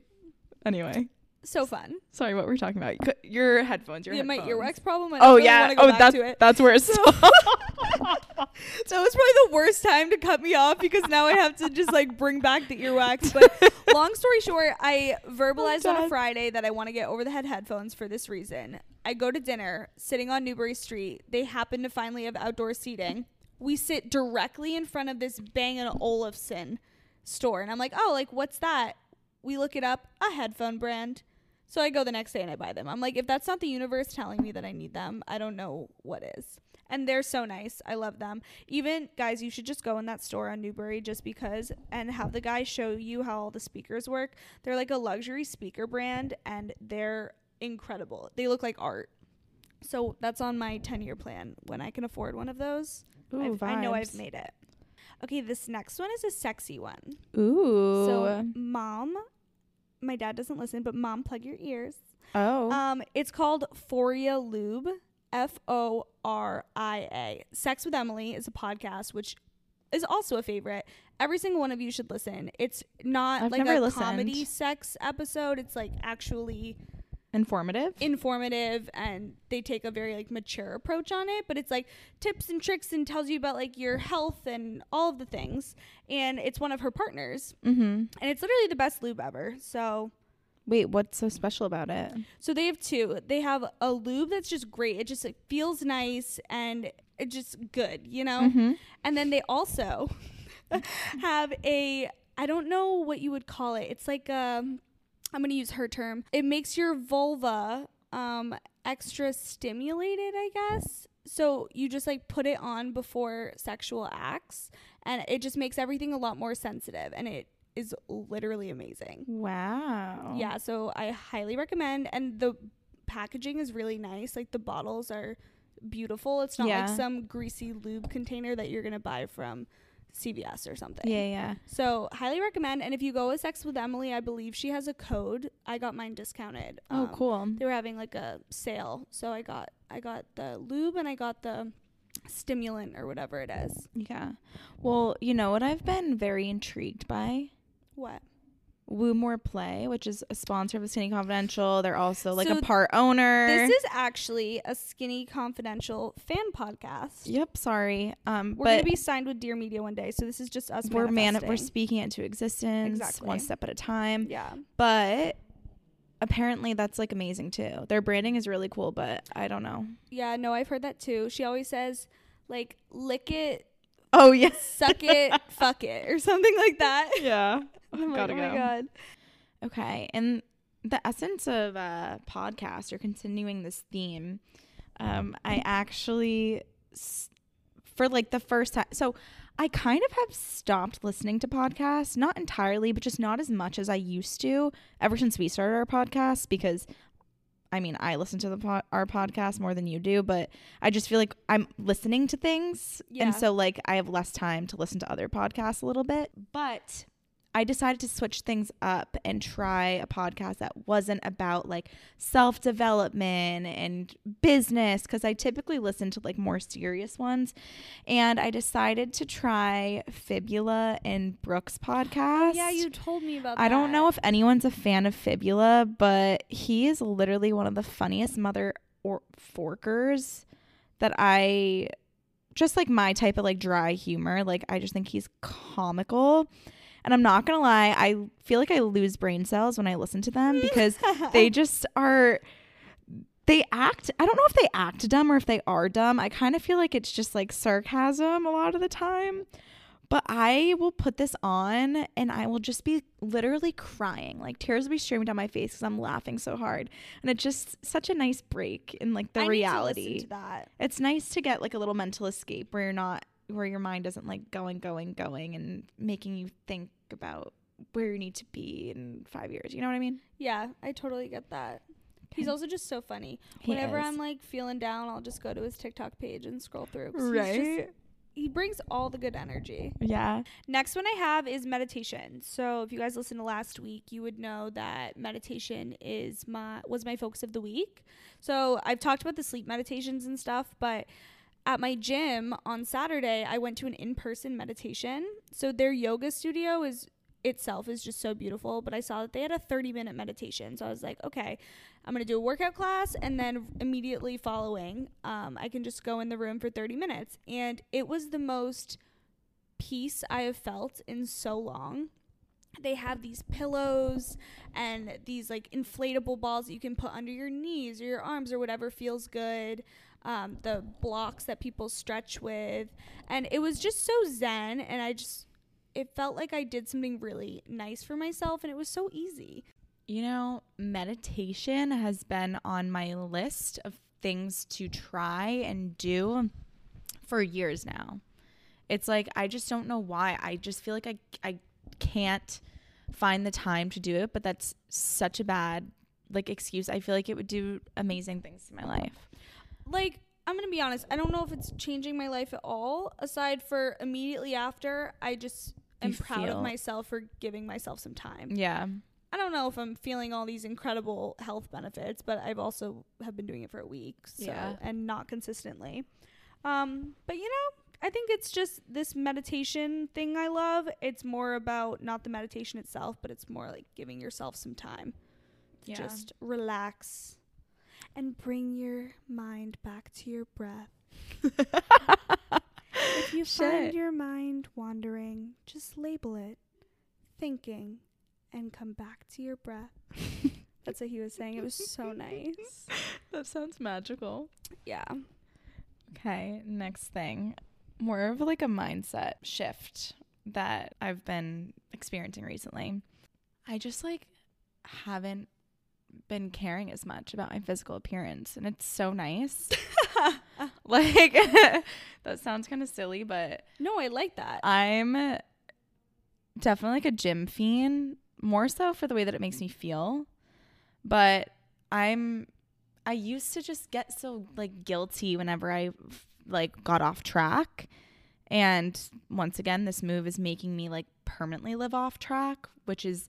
Anyway. So fun. Sorry, what were we talking about? Your headphones. Your yeah, headphones. My earwax problem. I oh, really yeah. Go oh, back that's, to it. That's where it's. So, so it was probably the worst time to cut me off because now I have to just like bring back the earwax. But long story short, I verbalized oh, on a Friday that I want to get over the head headphones for this reason. I go to dinner sitting on Newbury Street. They happen to finally have outdoor seating. We sit directly in front of this Bang and Olufsen store. And I'm like, oh, like, what's that? We look it up, a headphone brand. So I go the next day and I buy them. I'm like, if that's not the universe telling me that I need them, I don't know what is. And they're so nice. I love them. Even, guys, you should just go in that store on Newbury just because and have the guy show you how all the speakers work. They're like a luxury speaker brand, and they're incredible. They look like art. So that's on my ten-year plan when I can afford one of those. Ooh, I know I've made it. Okay, this next one is a sexy one. Ooh. So, mom, my dad doesn't listen, but mom, plug your ears. Oh. Um, it's called Foria Lube, F O R I A. Sex with Emily is a podcast, which is also a favorite. Every single one of you should listen. It's not I've like never a listened. comedy sex episode. It's like actually... informative informative and they take a very like mature approach on it, but it's like tips and tricks and tells you about like your health and all of the things, and it's one of her partners. Mm-hmm. And it's literally the best lube ever. So wait, what's so special about it? So they have two. They have a lube that's just great. It just like feels nice and it's just good, you know. Mm-hmm. And then they also have a, I don't know what you would call it, it's like um I'm going to use her term. It makes your vulva um, extra stimulated, I guess. So you just like put it on before sexual acts, and it just makes everything a lot more sensitive, and it is literally amazing. Wow. Yeah. So I highly recommend. And the packaging is really nice. Like the bottles are beautiful. It's not yeah. like some greasy lube container that you're going to buy from C V S or something. Yeah, yeah. So highly recommend. And if you go with Sex with Emily, I believe she has a code. I got mine discounted. Oh, um, cool. They were having like a sale, so I got I got the lube and I got the stimulant or whatever it is. Yeah. Well, you know what I've been very intrigued by? What? Woo More Play, which is a sponsor of the Skinny Confidential. They're also like so a part owner. This is actually a Skinny Confidential fan podcast. Yep, sorry. Um, we're going to be signed with Dear Media one day, so this is just us. We're mani- we're speaking into existence, exactly. One step at a time. Yeah, but apparently that's like amazing too. Their branding is really cool, but I don't know. Yeah, no, I've heard that too. She always says like lick it. Oh yeah, suck it, fuck it, or something like that. Yeah. I'm like, oh my God. Okay, and the essence of uh podcasts, or continuing this theme, um I actually s- for like the first time. So I kind of have stopped listening to podcasts, not entirely, but just not as much as I used to ever since we started our podcast, because I mean, I listen to the po- our podcast more than you do, but I just feel like I'm listening to things. Yeah. And so like I have less time to listen to other podcasts a little bit, but I decided to switch things up and try a podcast that wasn't about like self-development and business, because I typically listen to like more serious ones. And I decided to try Fibula and Brooke's podcast. Oh, yeah, you told me about that. I don't know if anyone's a fan of Fibula, but he is literally one of the funniest mother or forkers that I just like my type of like dry humor. Like I just think he's comical. And I'm not going to lie, I feel like I lose brain cells when I listen to them because they just are, they act, I don't know if they act dumb or if they are dumb. I kind of feel like it's just like sarcasm a lot of the time. But I will put this on and I will just be literally crying. Like tears will be streaming down my face because I'm laughing so hard. And it's just such a nice break in like the I reality. Need to listen to that. It's nice to get like a little mental escape where you're not, where your mind isn't like going, going, going and making you think about where you need to be in five years. You know what I mean? Yeah, I totally get that. Okay. He's also just so funny. He Whenever is. I'm like feeling down, I'll just go to his TikTok page and scroll through. Right. He's just, he brings all the good energy. Yeah. Next one I have is meditation. So if you guys listened to last week, you would know that meditation is my was my focus of the week. So I've talked about the sleep meditations and stuff, but at my gym on Saturday, I went to an in-person meditation. So their yoga studio is itself is just so beautiful. But I saw that they had a thirty-minute meditation. So I was like, okay, I'm going to do a workout class. And then immediately following, um, I can just go in the room for thirty minutes. And it was the most peace I have felt in so long. They have these pillows and these like inflatable balls that you can put under your knees or your arms or whatever feels good. Um, the blocks that people stretch with, and it was just so zen, and I just it felt like I did something really nice for myself, and it was so easy. You know, meditation has been on my list of things to try and do for years now. It's like I just don't know why. I just feel like I I can't find the time to do it, but that's such a bad like excuse. I feel like it would do amazing things to my life. Like, I'm going to be honest. I don't know if it's changing my life at all. Aside for immediately after, I just am you proud feel. of myself for giving myself some time. Yeah. I don't know if I'm feeling all these incredible health benefits, but I've also have been doing it for a week. So, yeah. And not consistently. Um, but, you know, I think it's just this meditation thing I love. It's more about not the meditation itself, but it's more like giving yourself some time to yeah. just relax. And bring your mind back to your breath. If you Shit. find your mind wandering, just label it thinking and come back to your breath. That's what he was saying. It was so nice. That sounds magical. Yeah. Okay, next thing. More of like a mindset shift that I've been experiencing recently. I just like haven't been caring as much about my physical appearance, and it's so nice. Like that sounds kind of silly, but no, I like that. I'm definitely like a gym fiend, more so for the way that it makes me feel, but I'm I used to just get so like guilty whenever I like got off track, and once again this move is making me like permanently live off track, which is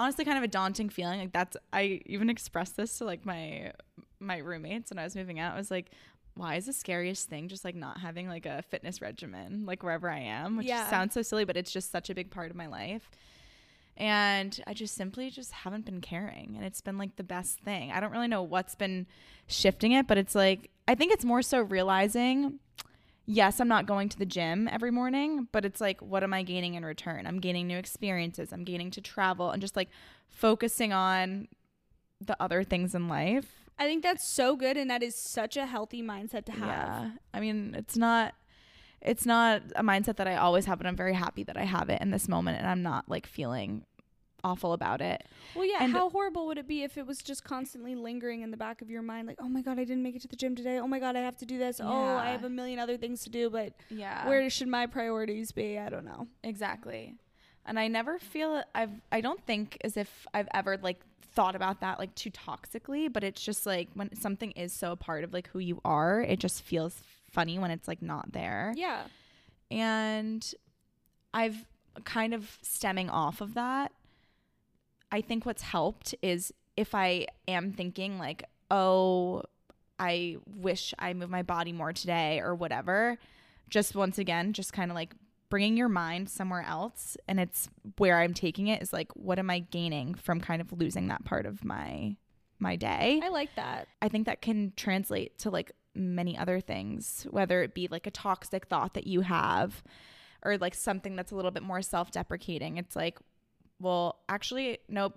honestly kind of a daunting feeling. Like that's, I even expressed this to like my my roommates when I was moving out. I was like, why is the scariest thing just like not having like a fitness regimen like wherever I am, which yeah. sounds so silly, but it's just such a big part of my life. And I just simply just haven't been caring, and it's been like the best thing. I don't really know what's been shifting it, but it's like I think it's more so realizing, yes, I'm not going to the gym every morning, but it's like, what am I gaining in return? I'm gaining new experiences. I'm gaining to travel and just like focusing on the other things in life. I think that's so good. And that is such a healthy mindset to have. Yeah. I mean, it's not, it's not a mindset that I always have, but I'm very happy that I have it in this moment, and I'm not like feeling awful about it. Well, yeah, and how horrible would it be if it was just constantly lingering in the back of your mind, like, oh my god, I didn't make it to the gym today, oh my god, I have to do this, yeah. oh, I have a million other things to do, but yeah, where should my priorities be? I don't know. Exactly. And I never feel I've I don't think as if I've ever like thought about that like too toxically, but it's just like when something is so a part of like who you are, it just feels funny when it's like not there. Yeah. And I've kind of stemming off of that, I think what's helped is if I am thinking like, oh, I wish I moved my body more today or whatever, just once again, just kind of like bringing your mind somewhere else. And it's where I'm taking it is like, what am I gaining from kind of losing that part of my my day? I like that. I think that can translate to like many other things, whether it be like a toxic thought that you have or like something that's a little bit more self-deprecating. It's like, well, actually, nope,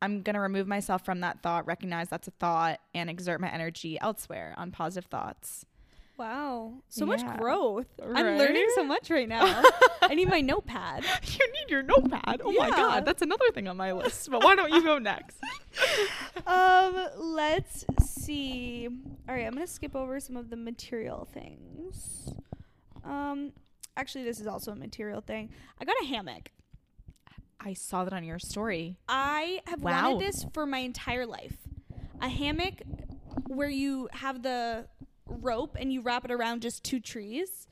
I'm going to remove myself from that thought, recognize that's a thought, and exert my energy elsewhere on positive thoughts. Wow. So yeah. much growth. Right? I'm learning so much right now. I need my notepad. You need your notepad? Oh, yeah. My God. That's another thing on my list. But why don't you go next? um, Let's see. All right. I'm going to skip over some of the material things. Um, Actually, this is also a material thing. I got a hammock. I saw that on your story. I have wow. wanted this for my entire life. A hammock where you have the rope and you wrap it around just two trees.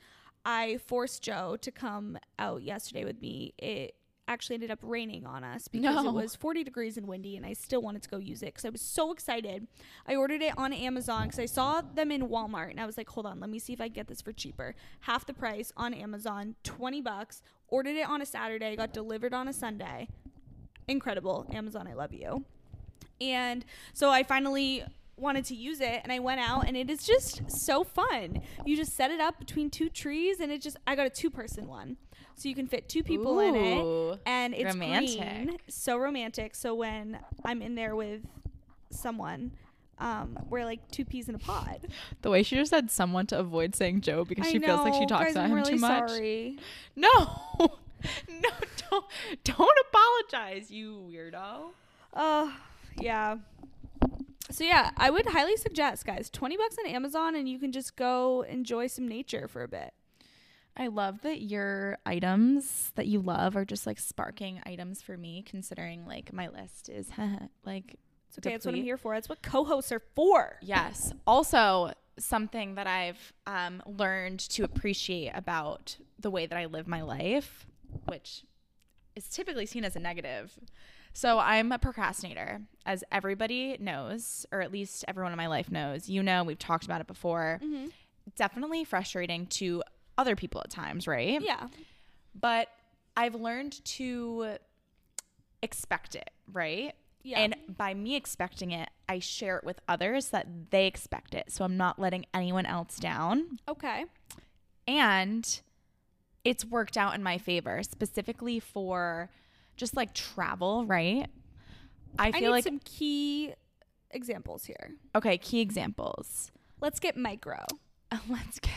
I forced Joe to come out yesterday with me. It actually ended up raining on us because no. it was forty degrees and windy, and I still wanted to go use it because I was so excited. I ordered it on Amazon because I saw them in Walmart, and I was like, hold on, let me see if I can get this for cheaper. Half the price on Amazon, twenty bucks. Ordered it on a Saturday, got delivered on a Sunday. Incredible. Amazon, I love you. And so I finally wanted to use it, and I went out, and it is just so fun. You just set it up between two trees, and it just, I got a two-person one. So you can fit two people Ooh, in it, and it's romantic. Green, so romantic. So when I'm in there with someone, um, we're like two peas in a pod. The way she just said someone to avoid saying Joe because I she know, feels like she talks guys, about I'm him really too much. Sorry. No, no, don't, don't apologize, you weirdo. Oh, uh, yeah. So yeah, I would highly suggest, guys, twenty bucks on Amazon, and you can just go enjoy some nature for a bit. I love that your items that you love are just like sparking items for me, considering like my list is like it's okay. That's what I'm here for. That's what co-hosts are for. Yes. Also, something that I've um, learned to appreciate about the way that I live my life, which is typically seen as a negative. So I'm a procrastinator, as everybody knows, or at least everyone in my life knows. You know, we've talked about it before. Mm-hmm. Definitely frustrating to other people at times, right? Yeah. But I've learned to expect it, right? Yeah. And by me expecting it, I share it with others that they expect it. So I'm not letting anyone else down. Okay. And it's worked out in my favor, specifically for just like travel, right? I feel I need like some key examples here. Okay, key examples. Let's get micro. Uh, let's get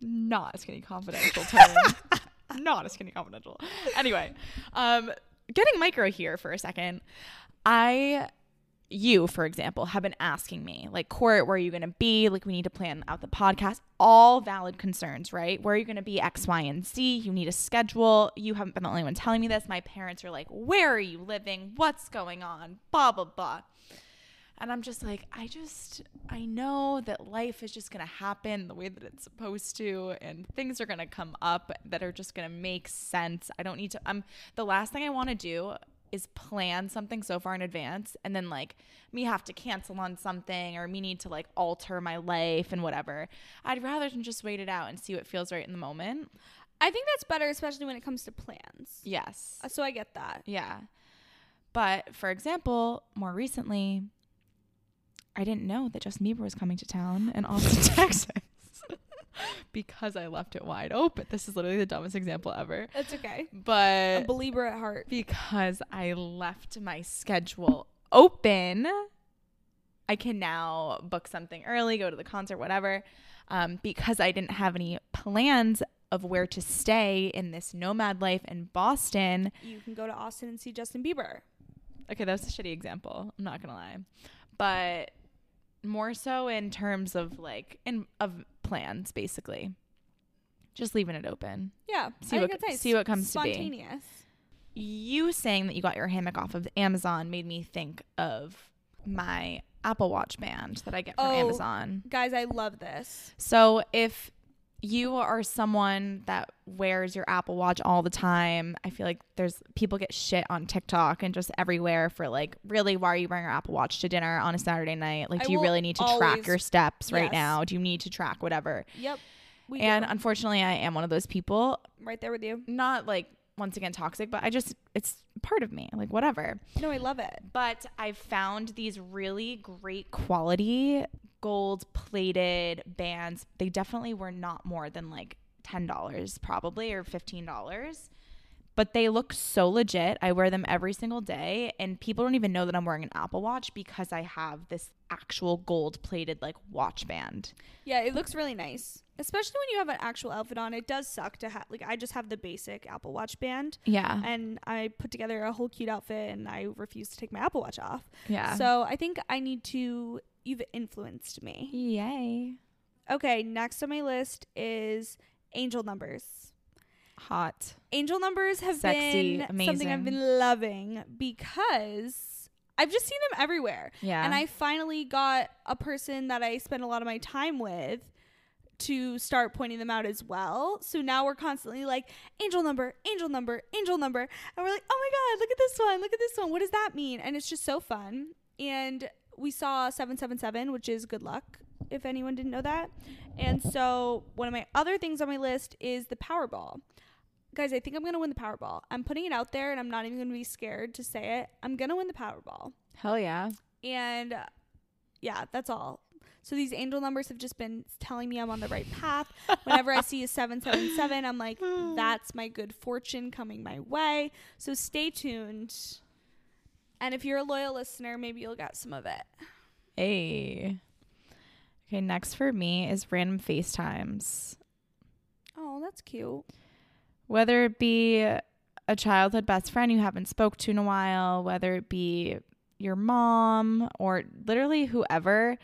Not a Skinny Confidential term. Not a Skinny Confidential. Anyway, um, getting micro here for a second. I, you, for example, have been asking me, like, Court, where are you going to be? Like, we need to plan out the podcast. All valid concerns, right? Where are you going to be? X, Y, and Z. You need a schedule. You haven't been the only one telling me this. My parents are like, where are you living? What's going on? Blah, blah, blah. And I'm just like, I just, I know that life is just going to happen the way that it's supposed to. And things are going to come up that are just going to make sense. I don't need to, um, the last thing I want to do is plan something so far in advance. And then like me have to cancel on something or me need to like alter my life and whatever. I'd rather than just wait it out and see what feels right in the moment. I think that's better, especially when it comes to plans. Yes. So I get that. Yeah. But for example, more recently, I didn't know that Justin Bieber was coming to town in Austin, Texas because I left it wide open. This is literally the dumbest example ever. It's okay. But a believer at heart. Because I left my schedule open, I can now book something early, go to the concert, whatever. Um, because I didn't have any plans of where to stay in this nomad life in Boston. You can go to Austin and see Justin Bieber. Okay, that's a shitty example. I'm not gonna lie. But more so in terms of like in of plans, basically. Just leaving it open. Yeah. See what nice. see what comes to be. Spontaneous. You saying that you got your hammock off of Amazon made me think of my Apple Watch band that I get from oh, Amazon. Guys, I love this. So if you are someone that wears your Apple Watch all the time, I feel like there's people get shit on TikTok and just everywhere for like, really, why are you wearing your Apple Watch to dinner on a Saturday night? Like, I do you really need to always, track your steps right yes. now? Do you need to track whatever? Yep. We and do. Unfortunately, I am one of those people. Right there with you. Not like, once again, toxic, but I just, it's part of me. Like, whatever. No, I love it. But I found these really great quality gold plated bands. They definitely were not more than like ten dollars probably or fifteen dollars. But they look so legit. I wear them every single day. And people don't even know that I'm wearing an Apple Watch because I have this actual gold plated like watch band. Yeah, it looks really nice. Especially when you have an actual outfit on. It does suck to have, like, I just have the basic Apple Watch band. Yeah. And I put together a whole cute outfit and I refuse to take my Apple Watch off. Yeah. So I think I need to, you've influenced me. Yay. Okay, next on my list is angel numbers. Hot. Angel numbers have Sexy, been amazing. Something I've been loving because I've just seen them everywhere. Yeah. And I finally got a person that I spend a lot of my time with to start pointing them out as well. So now we're constantly like, angel number, angel number, angel number. And we're like, oh my God, look at this one. Look at this one. What does that mean? And it's just so fun. And we saw seven seven seven, which is good luck, if anyone didn't know that. And so one of my other things on my list is the Powerball. Guys, I think I'm going to win the Powerball. I'm putting it out there and I'm not even going to be scared to say it. I'm going to win the Powerball. Hell yeah. And uh, yeah, that's all. So these angel numbers have just been telling me I'm on the right path. Whenever I see a seven seven seven, I'm like, that's my good fortune coming my way. So stay tuned. And if you're a loyal listener, maybe you'll get some of it. Hey. Okay, next for me is random FaceTimes. Oh, that's cute. Whether it be a childhood best friend you haven't spoke to in a while, whether it be your mom or literally whoever,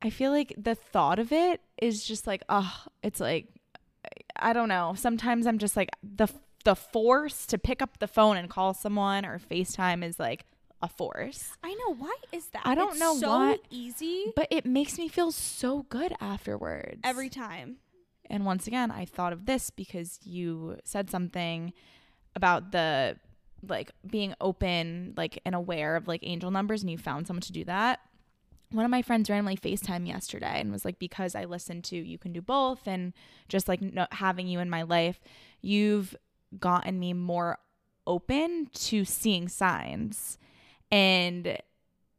I feel like the thought of it is just like, oh, it's like, I don't know. Sometimes I'm just like, the the force to pick up the phone and call someone or FaceTime is like a force. I know. Why is that? I don't it's know so why. So easy. But it makes me feel so good afterwards. Every time. And once again, I thought of this because you said something about the, like, being open, like, and aware of, like, angel numbers, and you found someone to do that. One of my friends randomly FaceTimed yesterday and was like, because I listened to You Can Do Both and just like no, having you in my life, you've gotten me more open to seeing signs. And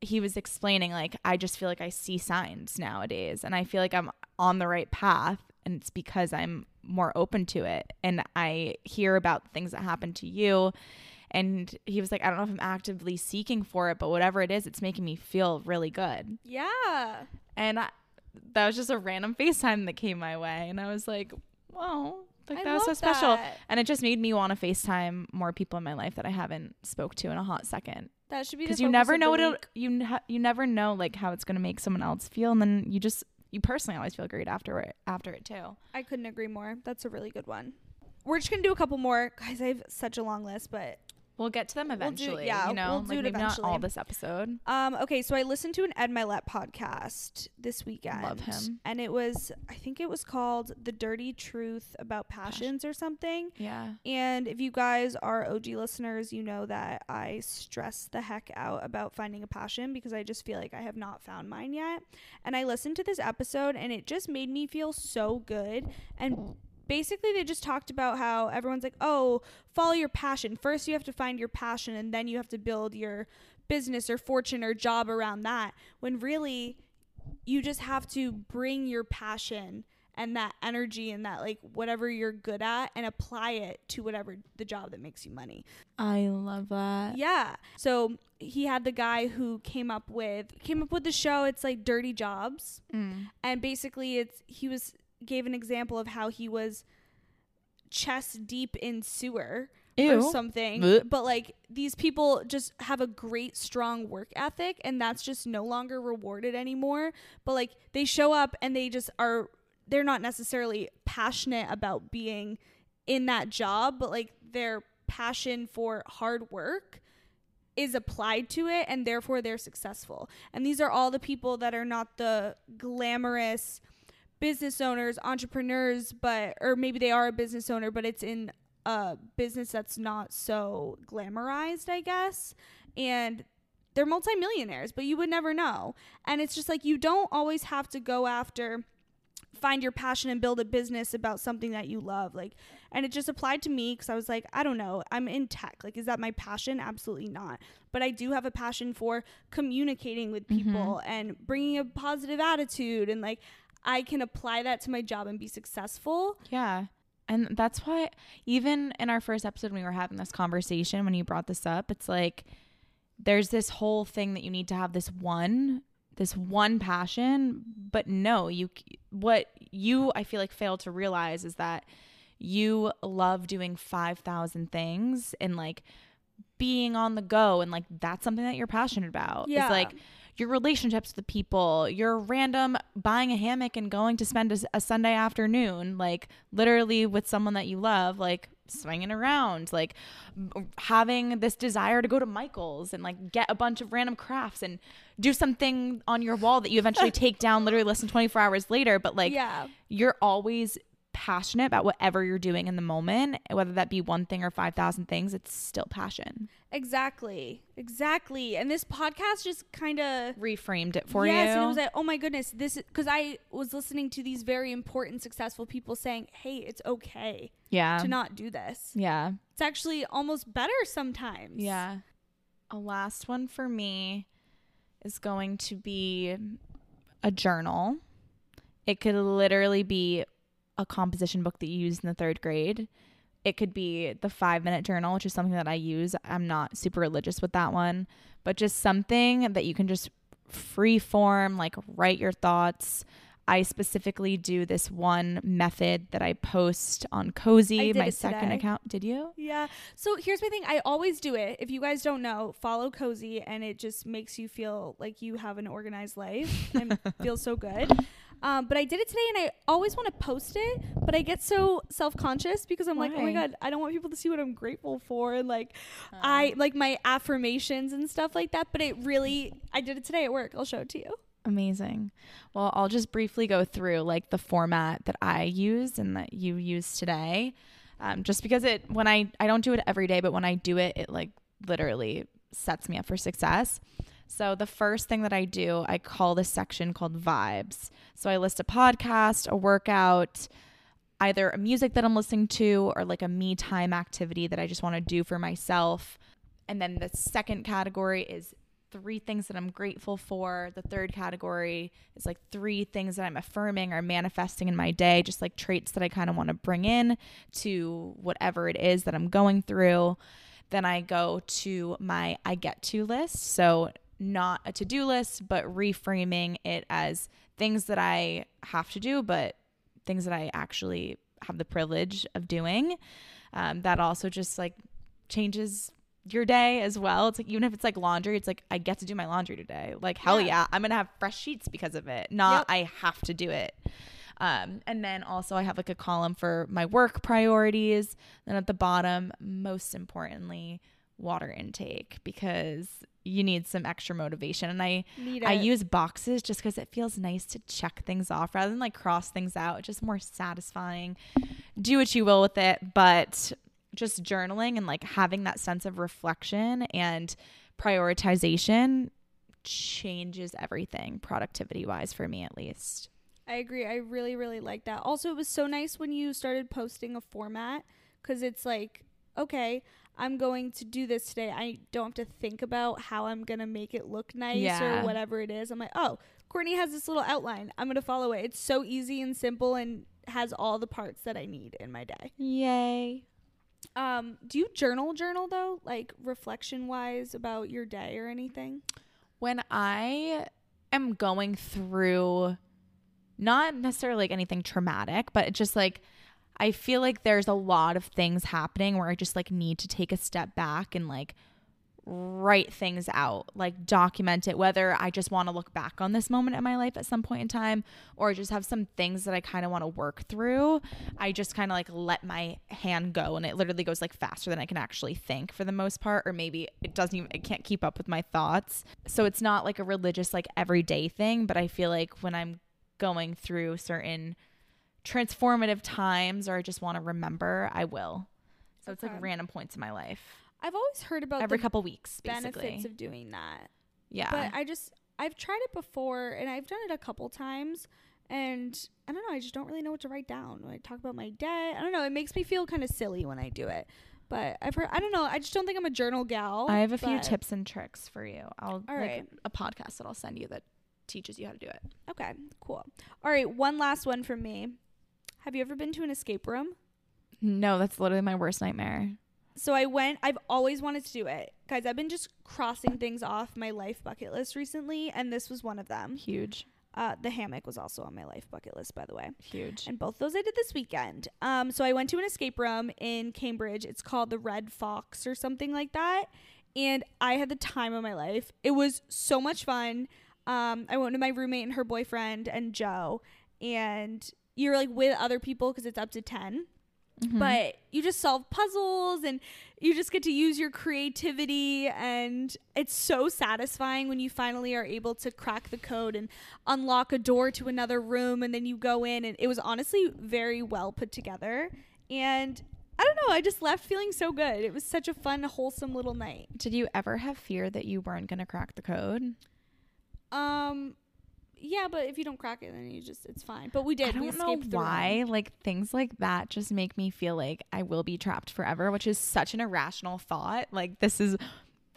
he was explaining, like, I just feel like I see signs nowadays and I feel like I'm on the right path, and it's because I'm more open to it and I hear about things that happen to you. And he was like, I don't know if I'm actively seeking for it, but whatever it is, it's making me feel really good. Yeah. And I, that was just a random FaceTime that came my way. And I was like, wow, like, that was so special. And it just made me want to FaceTime more people in my life that I haven't spoke to in a hot second. That should be the focus of the week. Because you never know what it'll, you, you never know like how it's going to make someone else feel. And then you just, you personally always feel great after it, after it too. I couldn't agree more. That's a really good one. We're just going to do a couple more. Guys, I have such a long list, but... We'll get to them eventually. We'll do, yeah, you know, we'll do like it maybe eventually. Not all this episode. Um, okay, so I listened to an Ed Milet podcast this weekend. Love him. And it was, I think it was called The Dirty Truth About Passions Passion. or something. Yeah. And if you guys are O G listeners, you know that I stress the heck out about finding a passion because I just feel like I have not found mine yet. And I listened to this episode and it just made me feel so good. And basically, they just talked about how everyone's like, oh, follow your passion. First, you have to find your passion, and then you have to build your business or fortune or job around that. When really, you just have to bring your passion and that energy and that, like, whatever you're good at and apply it to whatever the job that makes you money. I love that. Yeah. So he had the guy who came up with came up with the show. It's like Dirty Jobs. Mm. And basically, it's he was... gave an example of how he was chest deep in sewer Ew. or something. Blech. But like these people just have a great strong work ethic, and that's just no longer rewarded anymore. But like they show up and they just are, they're not necessarily passionate about being in that job, but like their passion for hard work is applied to it, and therefore they're successful. And these are all the people that are not the glamorous business owners, entrepreneurs, but, or maybe they are a business owner, but it's in a business that's not so glamorized, I guess. And they're multimillionaires, but you would never know. And it's just like, you don't always have to go after, find your passion and build a business about something that you love. Like, and it just applied to me because I was like, I don't know, I'm in tech. Like, is that my passion? Absolutely not. But I do have a passion for communicating with people mm-hmm. and bringing a positive attitude, and like, I can apply that to my job and be successful. Yeah. And that's why even in our first episode, when we were having this conversation, when you brought this up, it's like, there's this whole thing that you need to have this one, this one passion, but no, you, what you, I feel like fail to realize is that you love doing five thousand things and like being on the go. And like, that's something that you're passionate about. Yeah. It's like, your relationships with people, your random buying a hammock and going to spend a, a Sunday afternoon, like literally with someone that you love, like swinging around, like b- having this desire to go to Michael's and like get a bunch of random crafts and do something on your wall that you eventually take down literally less than twenty-four hours later. But like, yeah. you're always passionate about whatever you're doing in the moment, whether that be one thing or five thousand things, it's still passion. Exactly. Exactly. And this podcast just kind of reframed it for yes, you. Yes, and it was like, oh my goodness, this is, because I was listening to these very important, successful people saying, hey, it's okay yeah. to not do this. Yeah. It's actually almost better sometimes. Yeah. A last one for me is going to be a journal. It could literally be a composition book that you used in the third grade. It could be the five minute journal, which is something that I use. I'm not super religious with that one, but just something that you can just free form, like write your thoughts. I specifically do this one method that I post on Kozie, my second account. Did you? Yeah. So here's my thing. I always do it. If you guys don't know, follow Kozie, and it just makes you feel like you have an organized life and feels so good. Um, but I did it today, and I always want to post it, but I get so self-conscious because I'm Why? like, oh my God, I don't want people to see what I'm grateful for. And like, um. I like my affirmations and stuff like that, but it really, I did it today at work. I'll show it to you. Amazing. Well, I'll just briefly go through like the format that I use and that you use today. Um, just because it, when I, I don't do it every day, but when I do it, it like literally sets me up for success. So the first thing that I do, I call this section called vibes. So I list a podcast, a workout, either a music that I'm listening to or like a me time activity that I just want to do for myself. And then the second category is three things that I'm grateful for. The third category is like three things that I'm affirming or manifesting in my day, just like traits that I kind of want to bring in to whatever it is that I'm going through. Then I go to my I get to list. So not a to-do list, but reframing it as things that I have to do, but things that I actually have the privilege of doing. Um, that also just like changes your day as well. It's like, even if it's like laundry, it's like, I get to do my laundry today. Like, hell yeah, yeah I'm going to have fresh sheets because of it. Not, yep. I have to do it. Um, and then also I have like a column for my work priorities. Then at the bottom, most importantly, water intake, because you need some extra motivation. And I I use boxes just because it feels nice to check things off rather than like cross things out. It's just more satisfying. Do what you will with it, but just journaling and like having that sense of reflection and prioritization changes everything productivity wise for me, at least. I agree. I really, really like that. Also, it was so nice when you started posting a format, because it's like, okay, I'm going to do this today. I don't have to think about how I'm going to make it look nice yeah. or whatever it is. I'm like, oh, Courtney has this little outline. I'm going to follow it. It's so easy and simple and has all the parts that I need in my day. Yay. Um, do you journal journal though? Like reflection wise about your day or anything? When I am going through, not necessarily like anything traumatic, but just like I feel like there's a lot of things happening where I just like need to take a step back and like write things out, like document it, whether I just want to look back on this moment in my life at some point in time or just have some things that I kind of want to work through. I just kind of like let my hand go and it literally goes like faster than I can actually think for the most part, or maybe it doesn't even, it can't keep up with my thoughts. So it's not like a religious like everyday thing, but I feel like when I'm going through certain transformative times or I just want to remember, I will. So okay. It's like random points in my life. I've always heard about every the couple weeks, basically. Benefits of doing that. Yeah. But I just, I've tried it before and I've done it a couple times and I don't know, I just don't really know what to write down when I talk about my debt. I don't know. It makes me feel kind of silly when I do it, but I've heard, I don't know. I just don't think I'm a journal gal. I have a few tips and tricks for you. I'll all right. like a podcast that I'll send you that teaches you how to do it. Okay, cool. All right. One last one from me. Have you ever been to an escape room? No, that's literally my worst nightmare. So I went, I've always wanted to do it. Guys, I've been just crossing things off my life bucket list recently, and this was one of them. Huge. Uh, the hammock was also on my life bucket list, by the way. Huge. And both those I did this weekend. Um, so I went to an escape room in Cambridge. It's called the Red Fox or something like that. And I had the time of my life. It was so much fun. Um, I went with my roommate and her boyfriend and Joe. And you're like with other people because it's up to ten. Mm-hmm. But you just solve puzzles and you just get to use your creativity, and it's so satisfying when you finally are able to crack the code and unlock a door to another room, and then you go in, and it was honestly very well put together, and I don't know, I just left feeling so good. It was such a fun, wholesome little night. Did you ever have fear that you weren't going to crack the code? Um... Yeah, but if you don't crack it, then you just, it's fine. But we did. I don't we know why. Room. Like things like that just make me feel like I will be trapped forever, which is such an irrational thought. Like this is,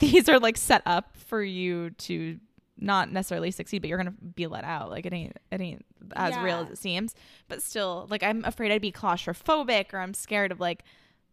these are like set up for you to not necessarily succeed, but you're going to be let out. Like it ain't, it ain't as yeah. real as it seems, but still like I'm afraid I'd be claustrophobic or I'm scared of like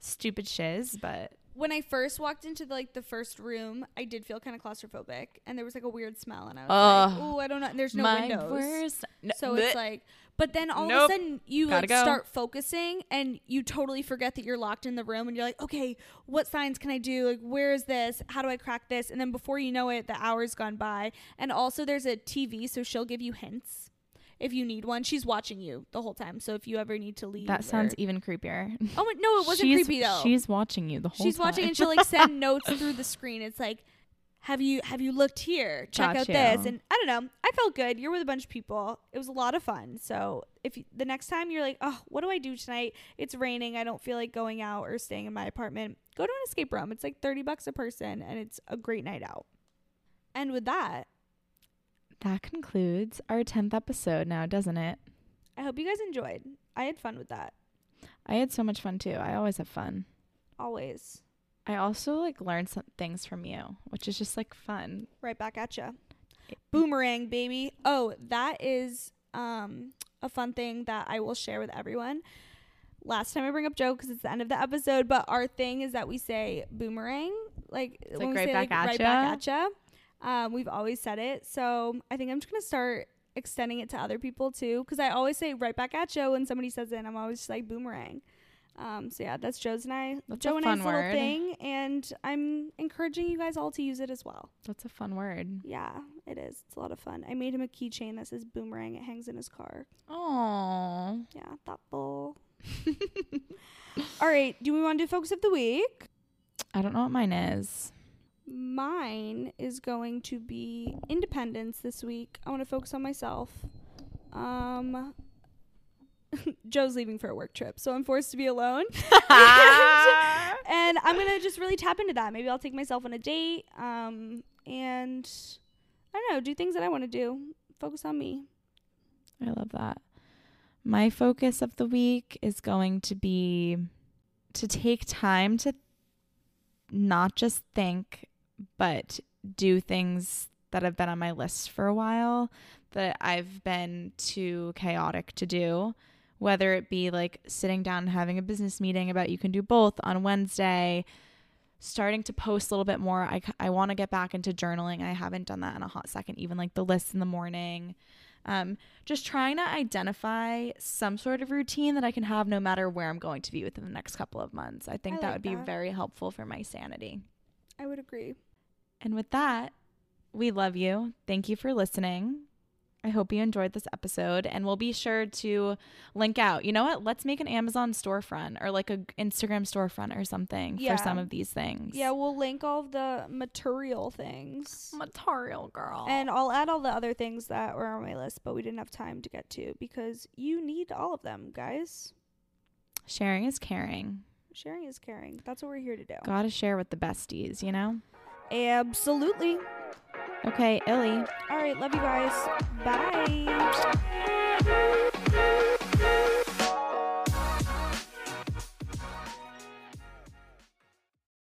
stupid shiz, but. When I first walked into the, like the first room, I did feel kind of claustrophobic, and there was like a weird smell, and I was oh, like, "Oh, I don't know." And there's no windows, worst. No, so bleh. It's like. But then all nope. of a sudden, you Gotta like go. start focusing, and you totally forget that you're locked in the room, and you're like, "Okay, what signs can I do? Like, where is this? How do I crack this?" And then before you know it, the hour's gone by, and also there's a T V, so she'll give you hints. If you need one, she's watching you the whole time. So if you ever need to leave. That sounds even creepier. Oh, no, it wasn't she's, creepy, though. She's watching you the whole she's time. She's watching, and she'll, like, send notes through the screen. It's like, have you have you looked here? Check Got out you. this. And I don't know. I felt good. You're with a bunch of people. It was a lot of fun. So if you, the next time you're like, oh, what do I do tonight? It's raining. I don't feel like going out or staying in my apartment. Go to an escape room. It's like thirty bucks a person, and it's a great night out. And with that. That concludes our tenth episode now, doesn't it? I hope you guys enjoyed. I had fun with that. I had so much fun, too. I always have fun. Always. I also, like, learned some things from you, which is just, like, fun. Right back at you. Boomerang, baby. Oh, that is um, a fun thing that I will share with everyone. Last time I bring up Joe because it's the end of the episode, but our thing is that we say boomerang. Like, it's when like, we right say, back like, at right ya. back at you. Um, we've always said it, so I think I'm just gonna start extending it to other people too, because I always say right back at you when somebody says it, and I'm always just like boomerang. Um, so yeah, that's Joe's and I. That's Joe a and I's word. Little thing, and I'm encouraging you guys all to use it as well. That's a fun word. Yeah, it is. It's a lot of fun. I made him a keychain that says boomerang. It hangs in his car. Aww. Yeah, thoughtful. All right, do we want to do focus of the week? I don't know what mine is. Mine is going to be independence this week. I want to focus on myself. Um, Joe's leaving for a work trip, so I'm forced to be alone. and, and I'm going to just really tap into that. Maybe I'll take myself on a date. Um, and I don't know, do things that I want to do. Focus on me. I love that. My focus of the week is going to be to take time to not just think, but do things that have been on my list for a while that I've been too chaotic to do, whether it be like sitting down and having a business meeting about you can do both on Wednesday, starting to post a little bit more. I, I want to get back into journaling. I haven't done that in a hot second, even like the list in the morning. Um, just trying to identify some sort of routine that I can have no matter where I'm going to be within the next couple of months. I think I that like would be that. very helpful for my sanity. I would agree. And with that, we love you. Thank you for listening. I hope you enjoyed this episode, and we'll be sure to link out. You know what? Let's make an Amazon storefront or like a Instagram storefront or something yeah. for some of these things. Yeah, we'll link all the material things. Material, girl. And I'll add all the other things that were on my list, but we didn't have time to get to because you need all of them, guys. Sharing is caring. Sharing is caring. That's what we're here to do. Gotta share with the besties, you know? Absolutely. Okay, Illy. All right, love you guys. Bye.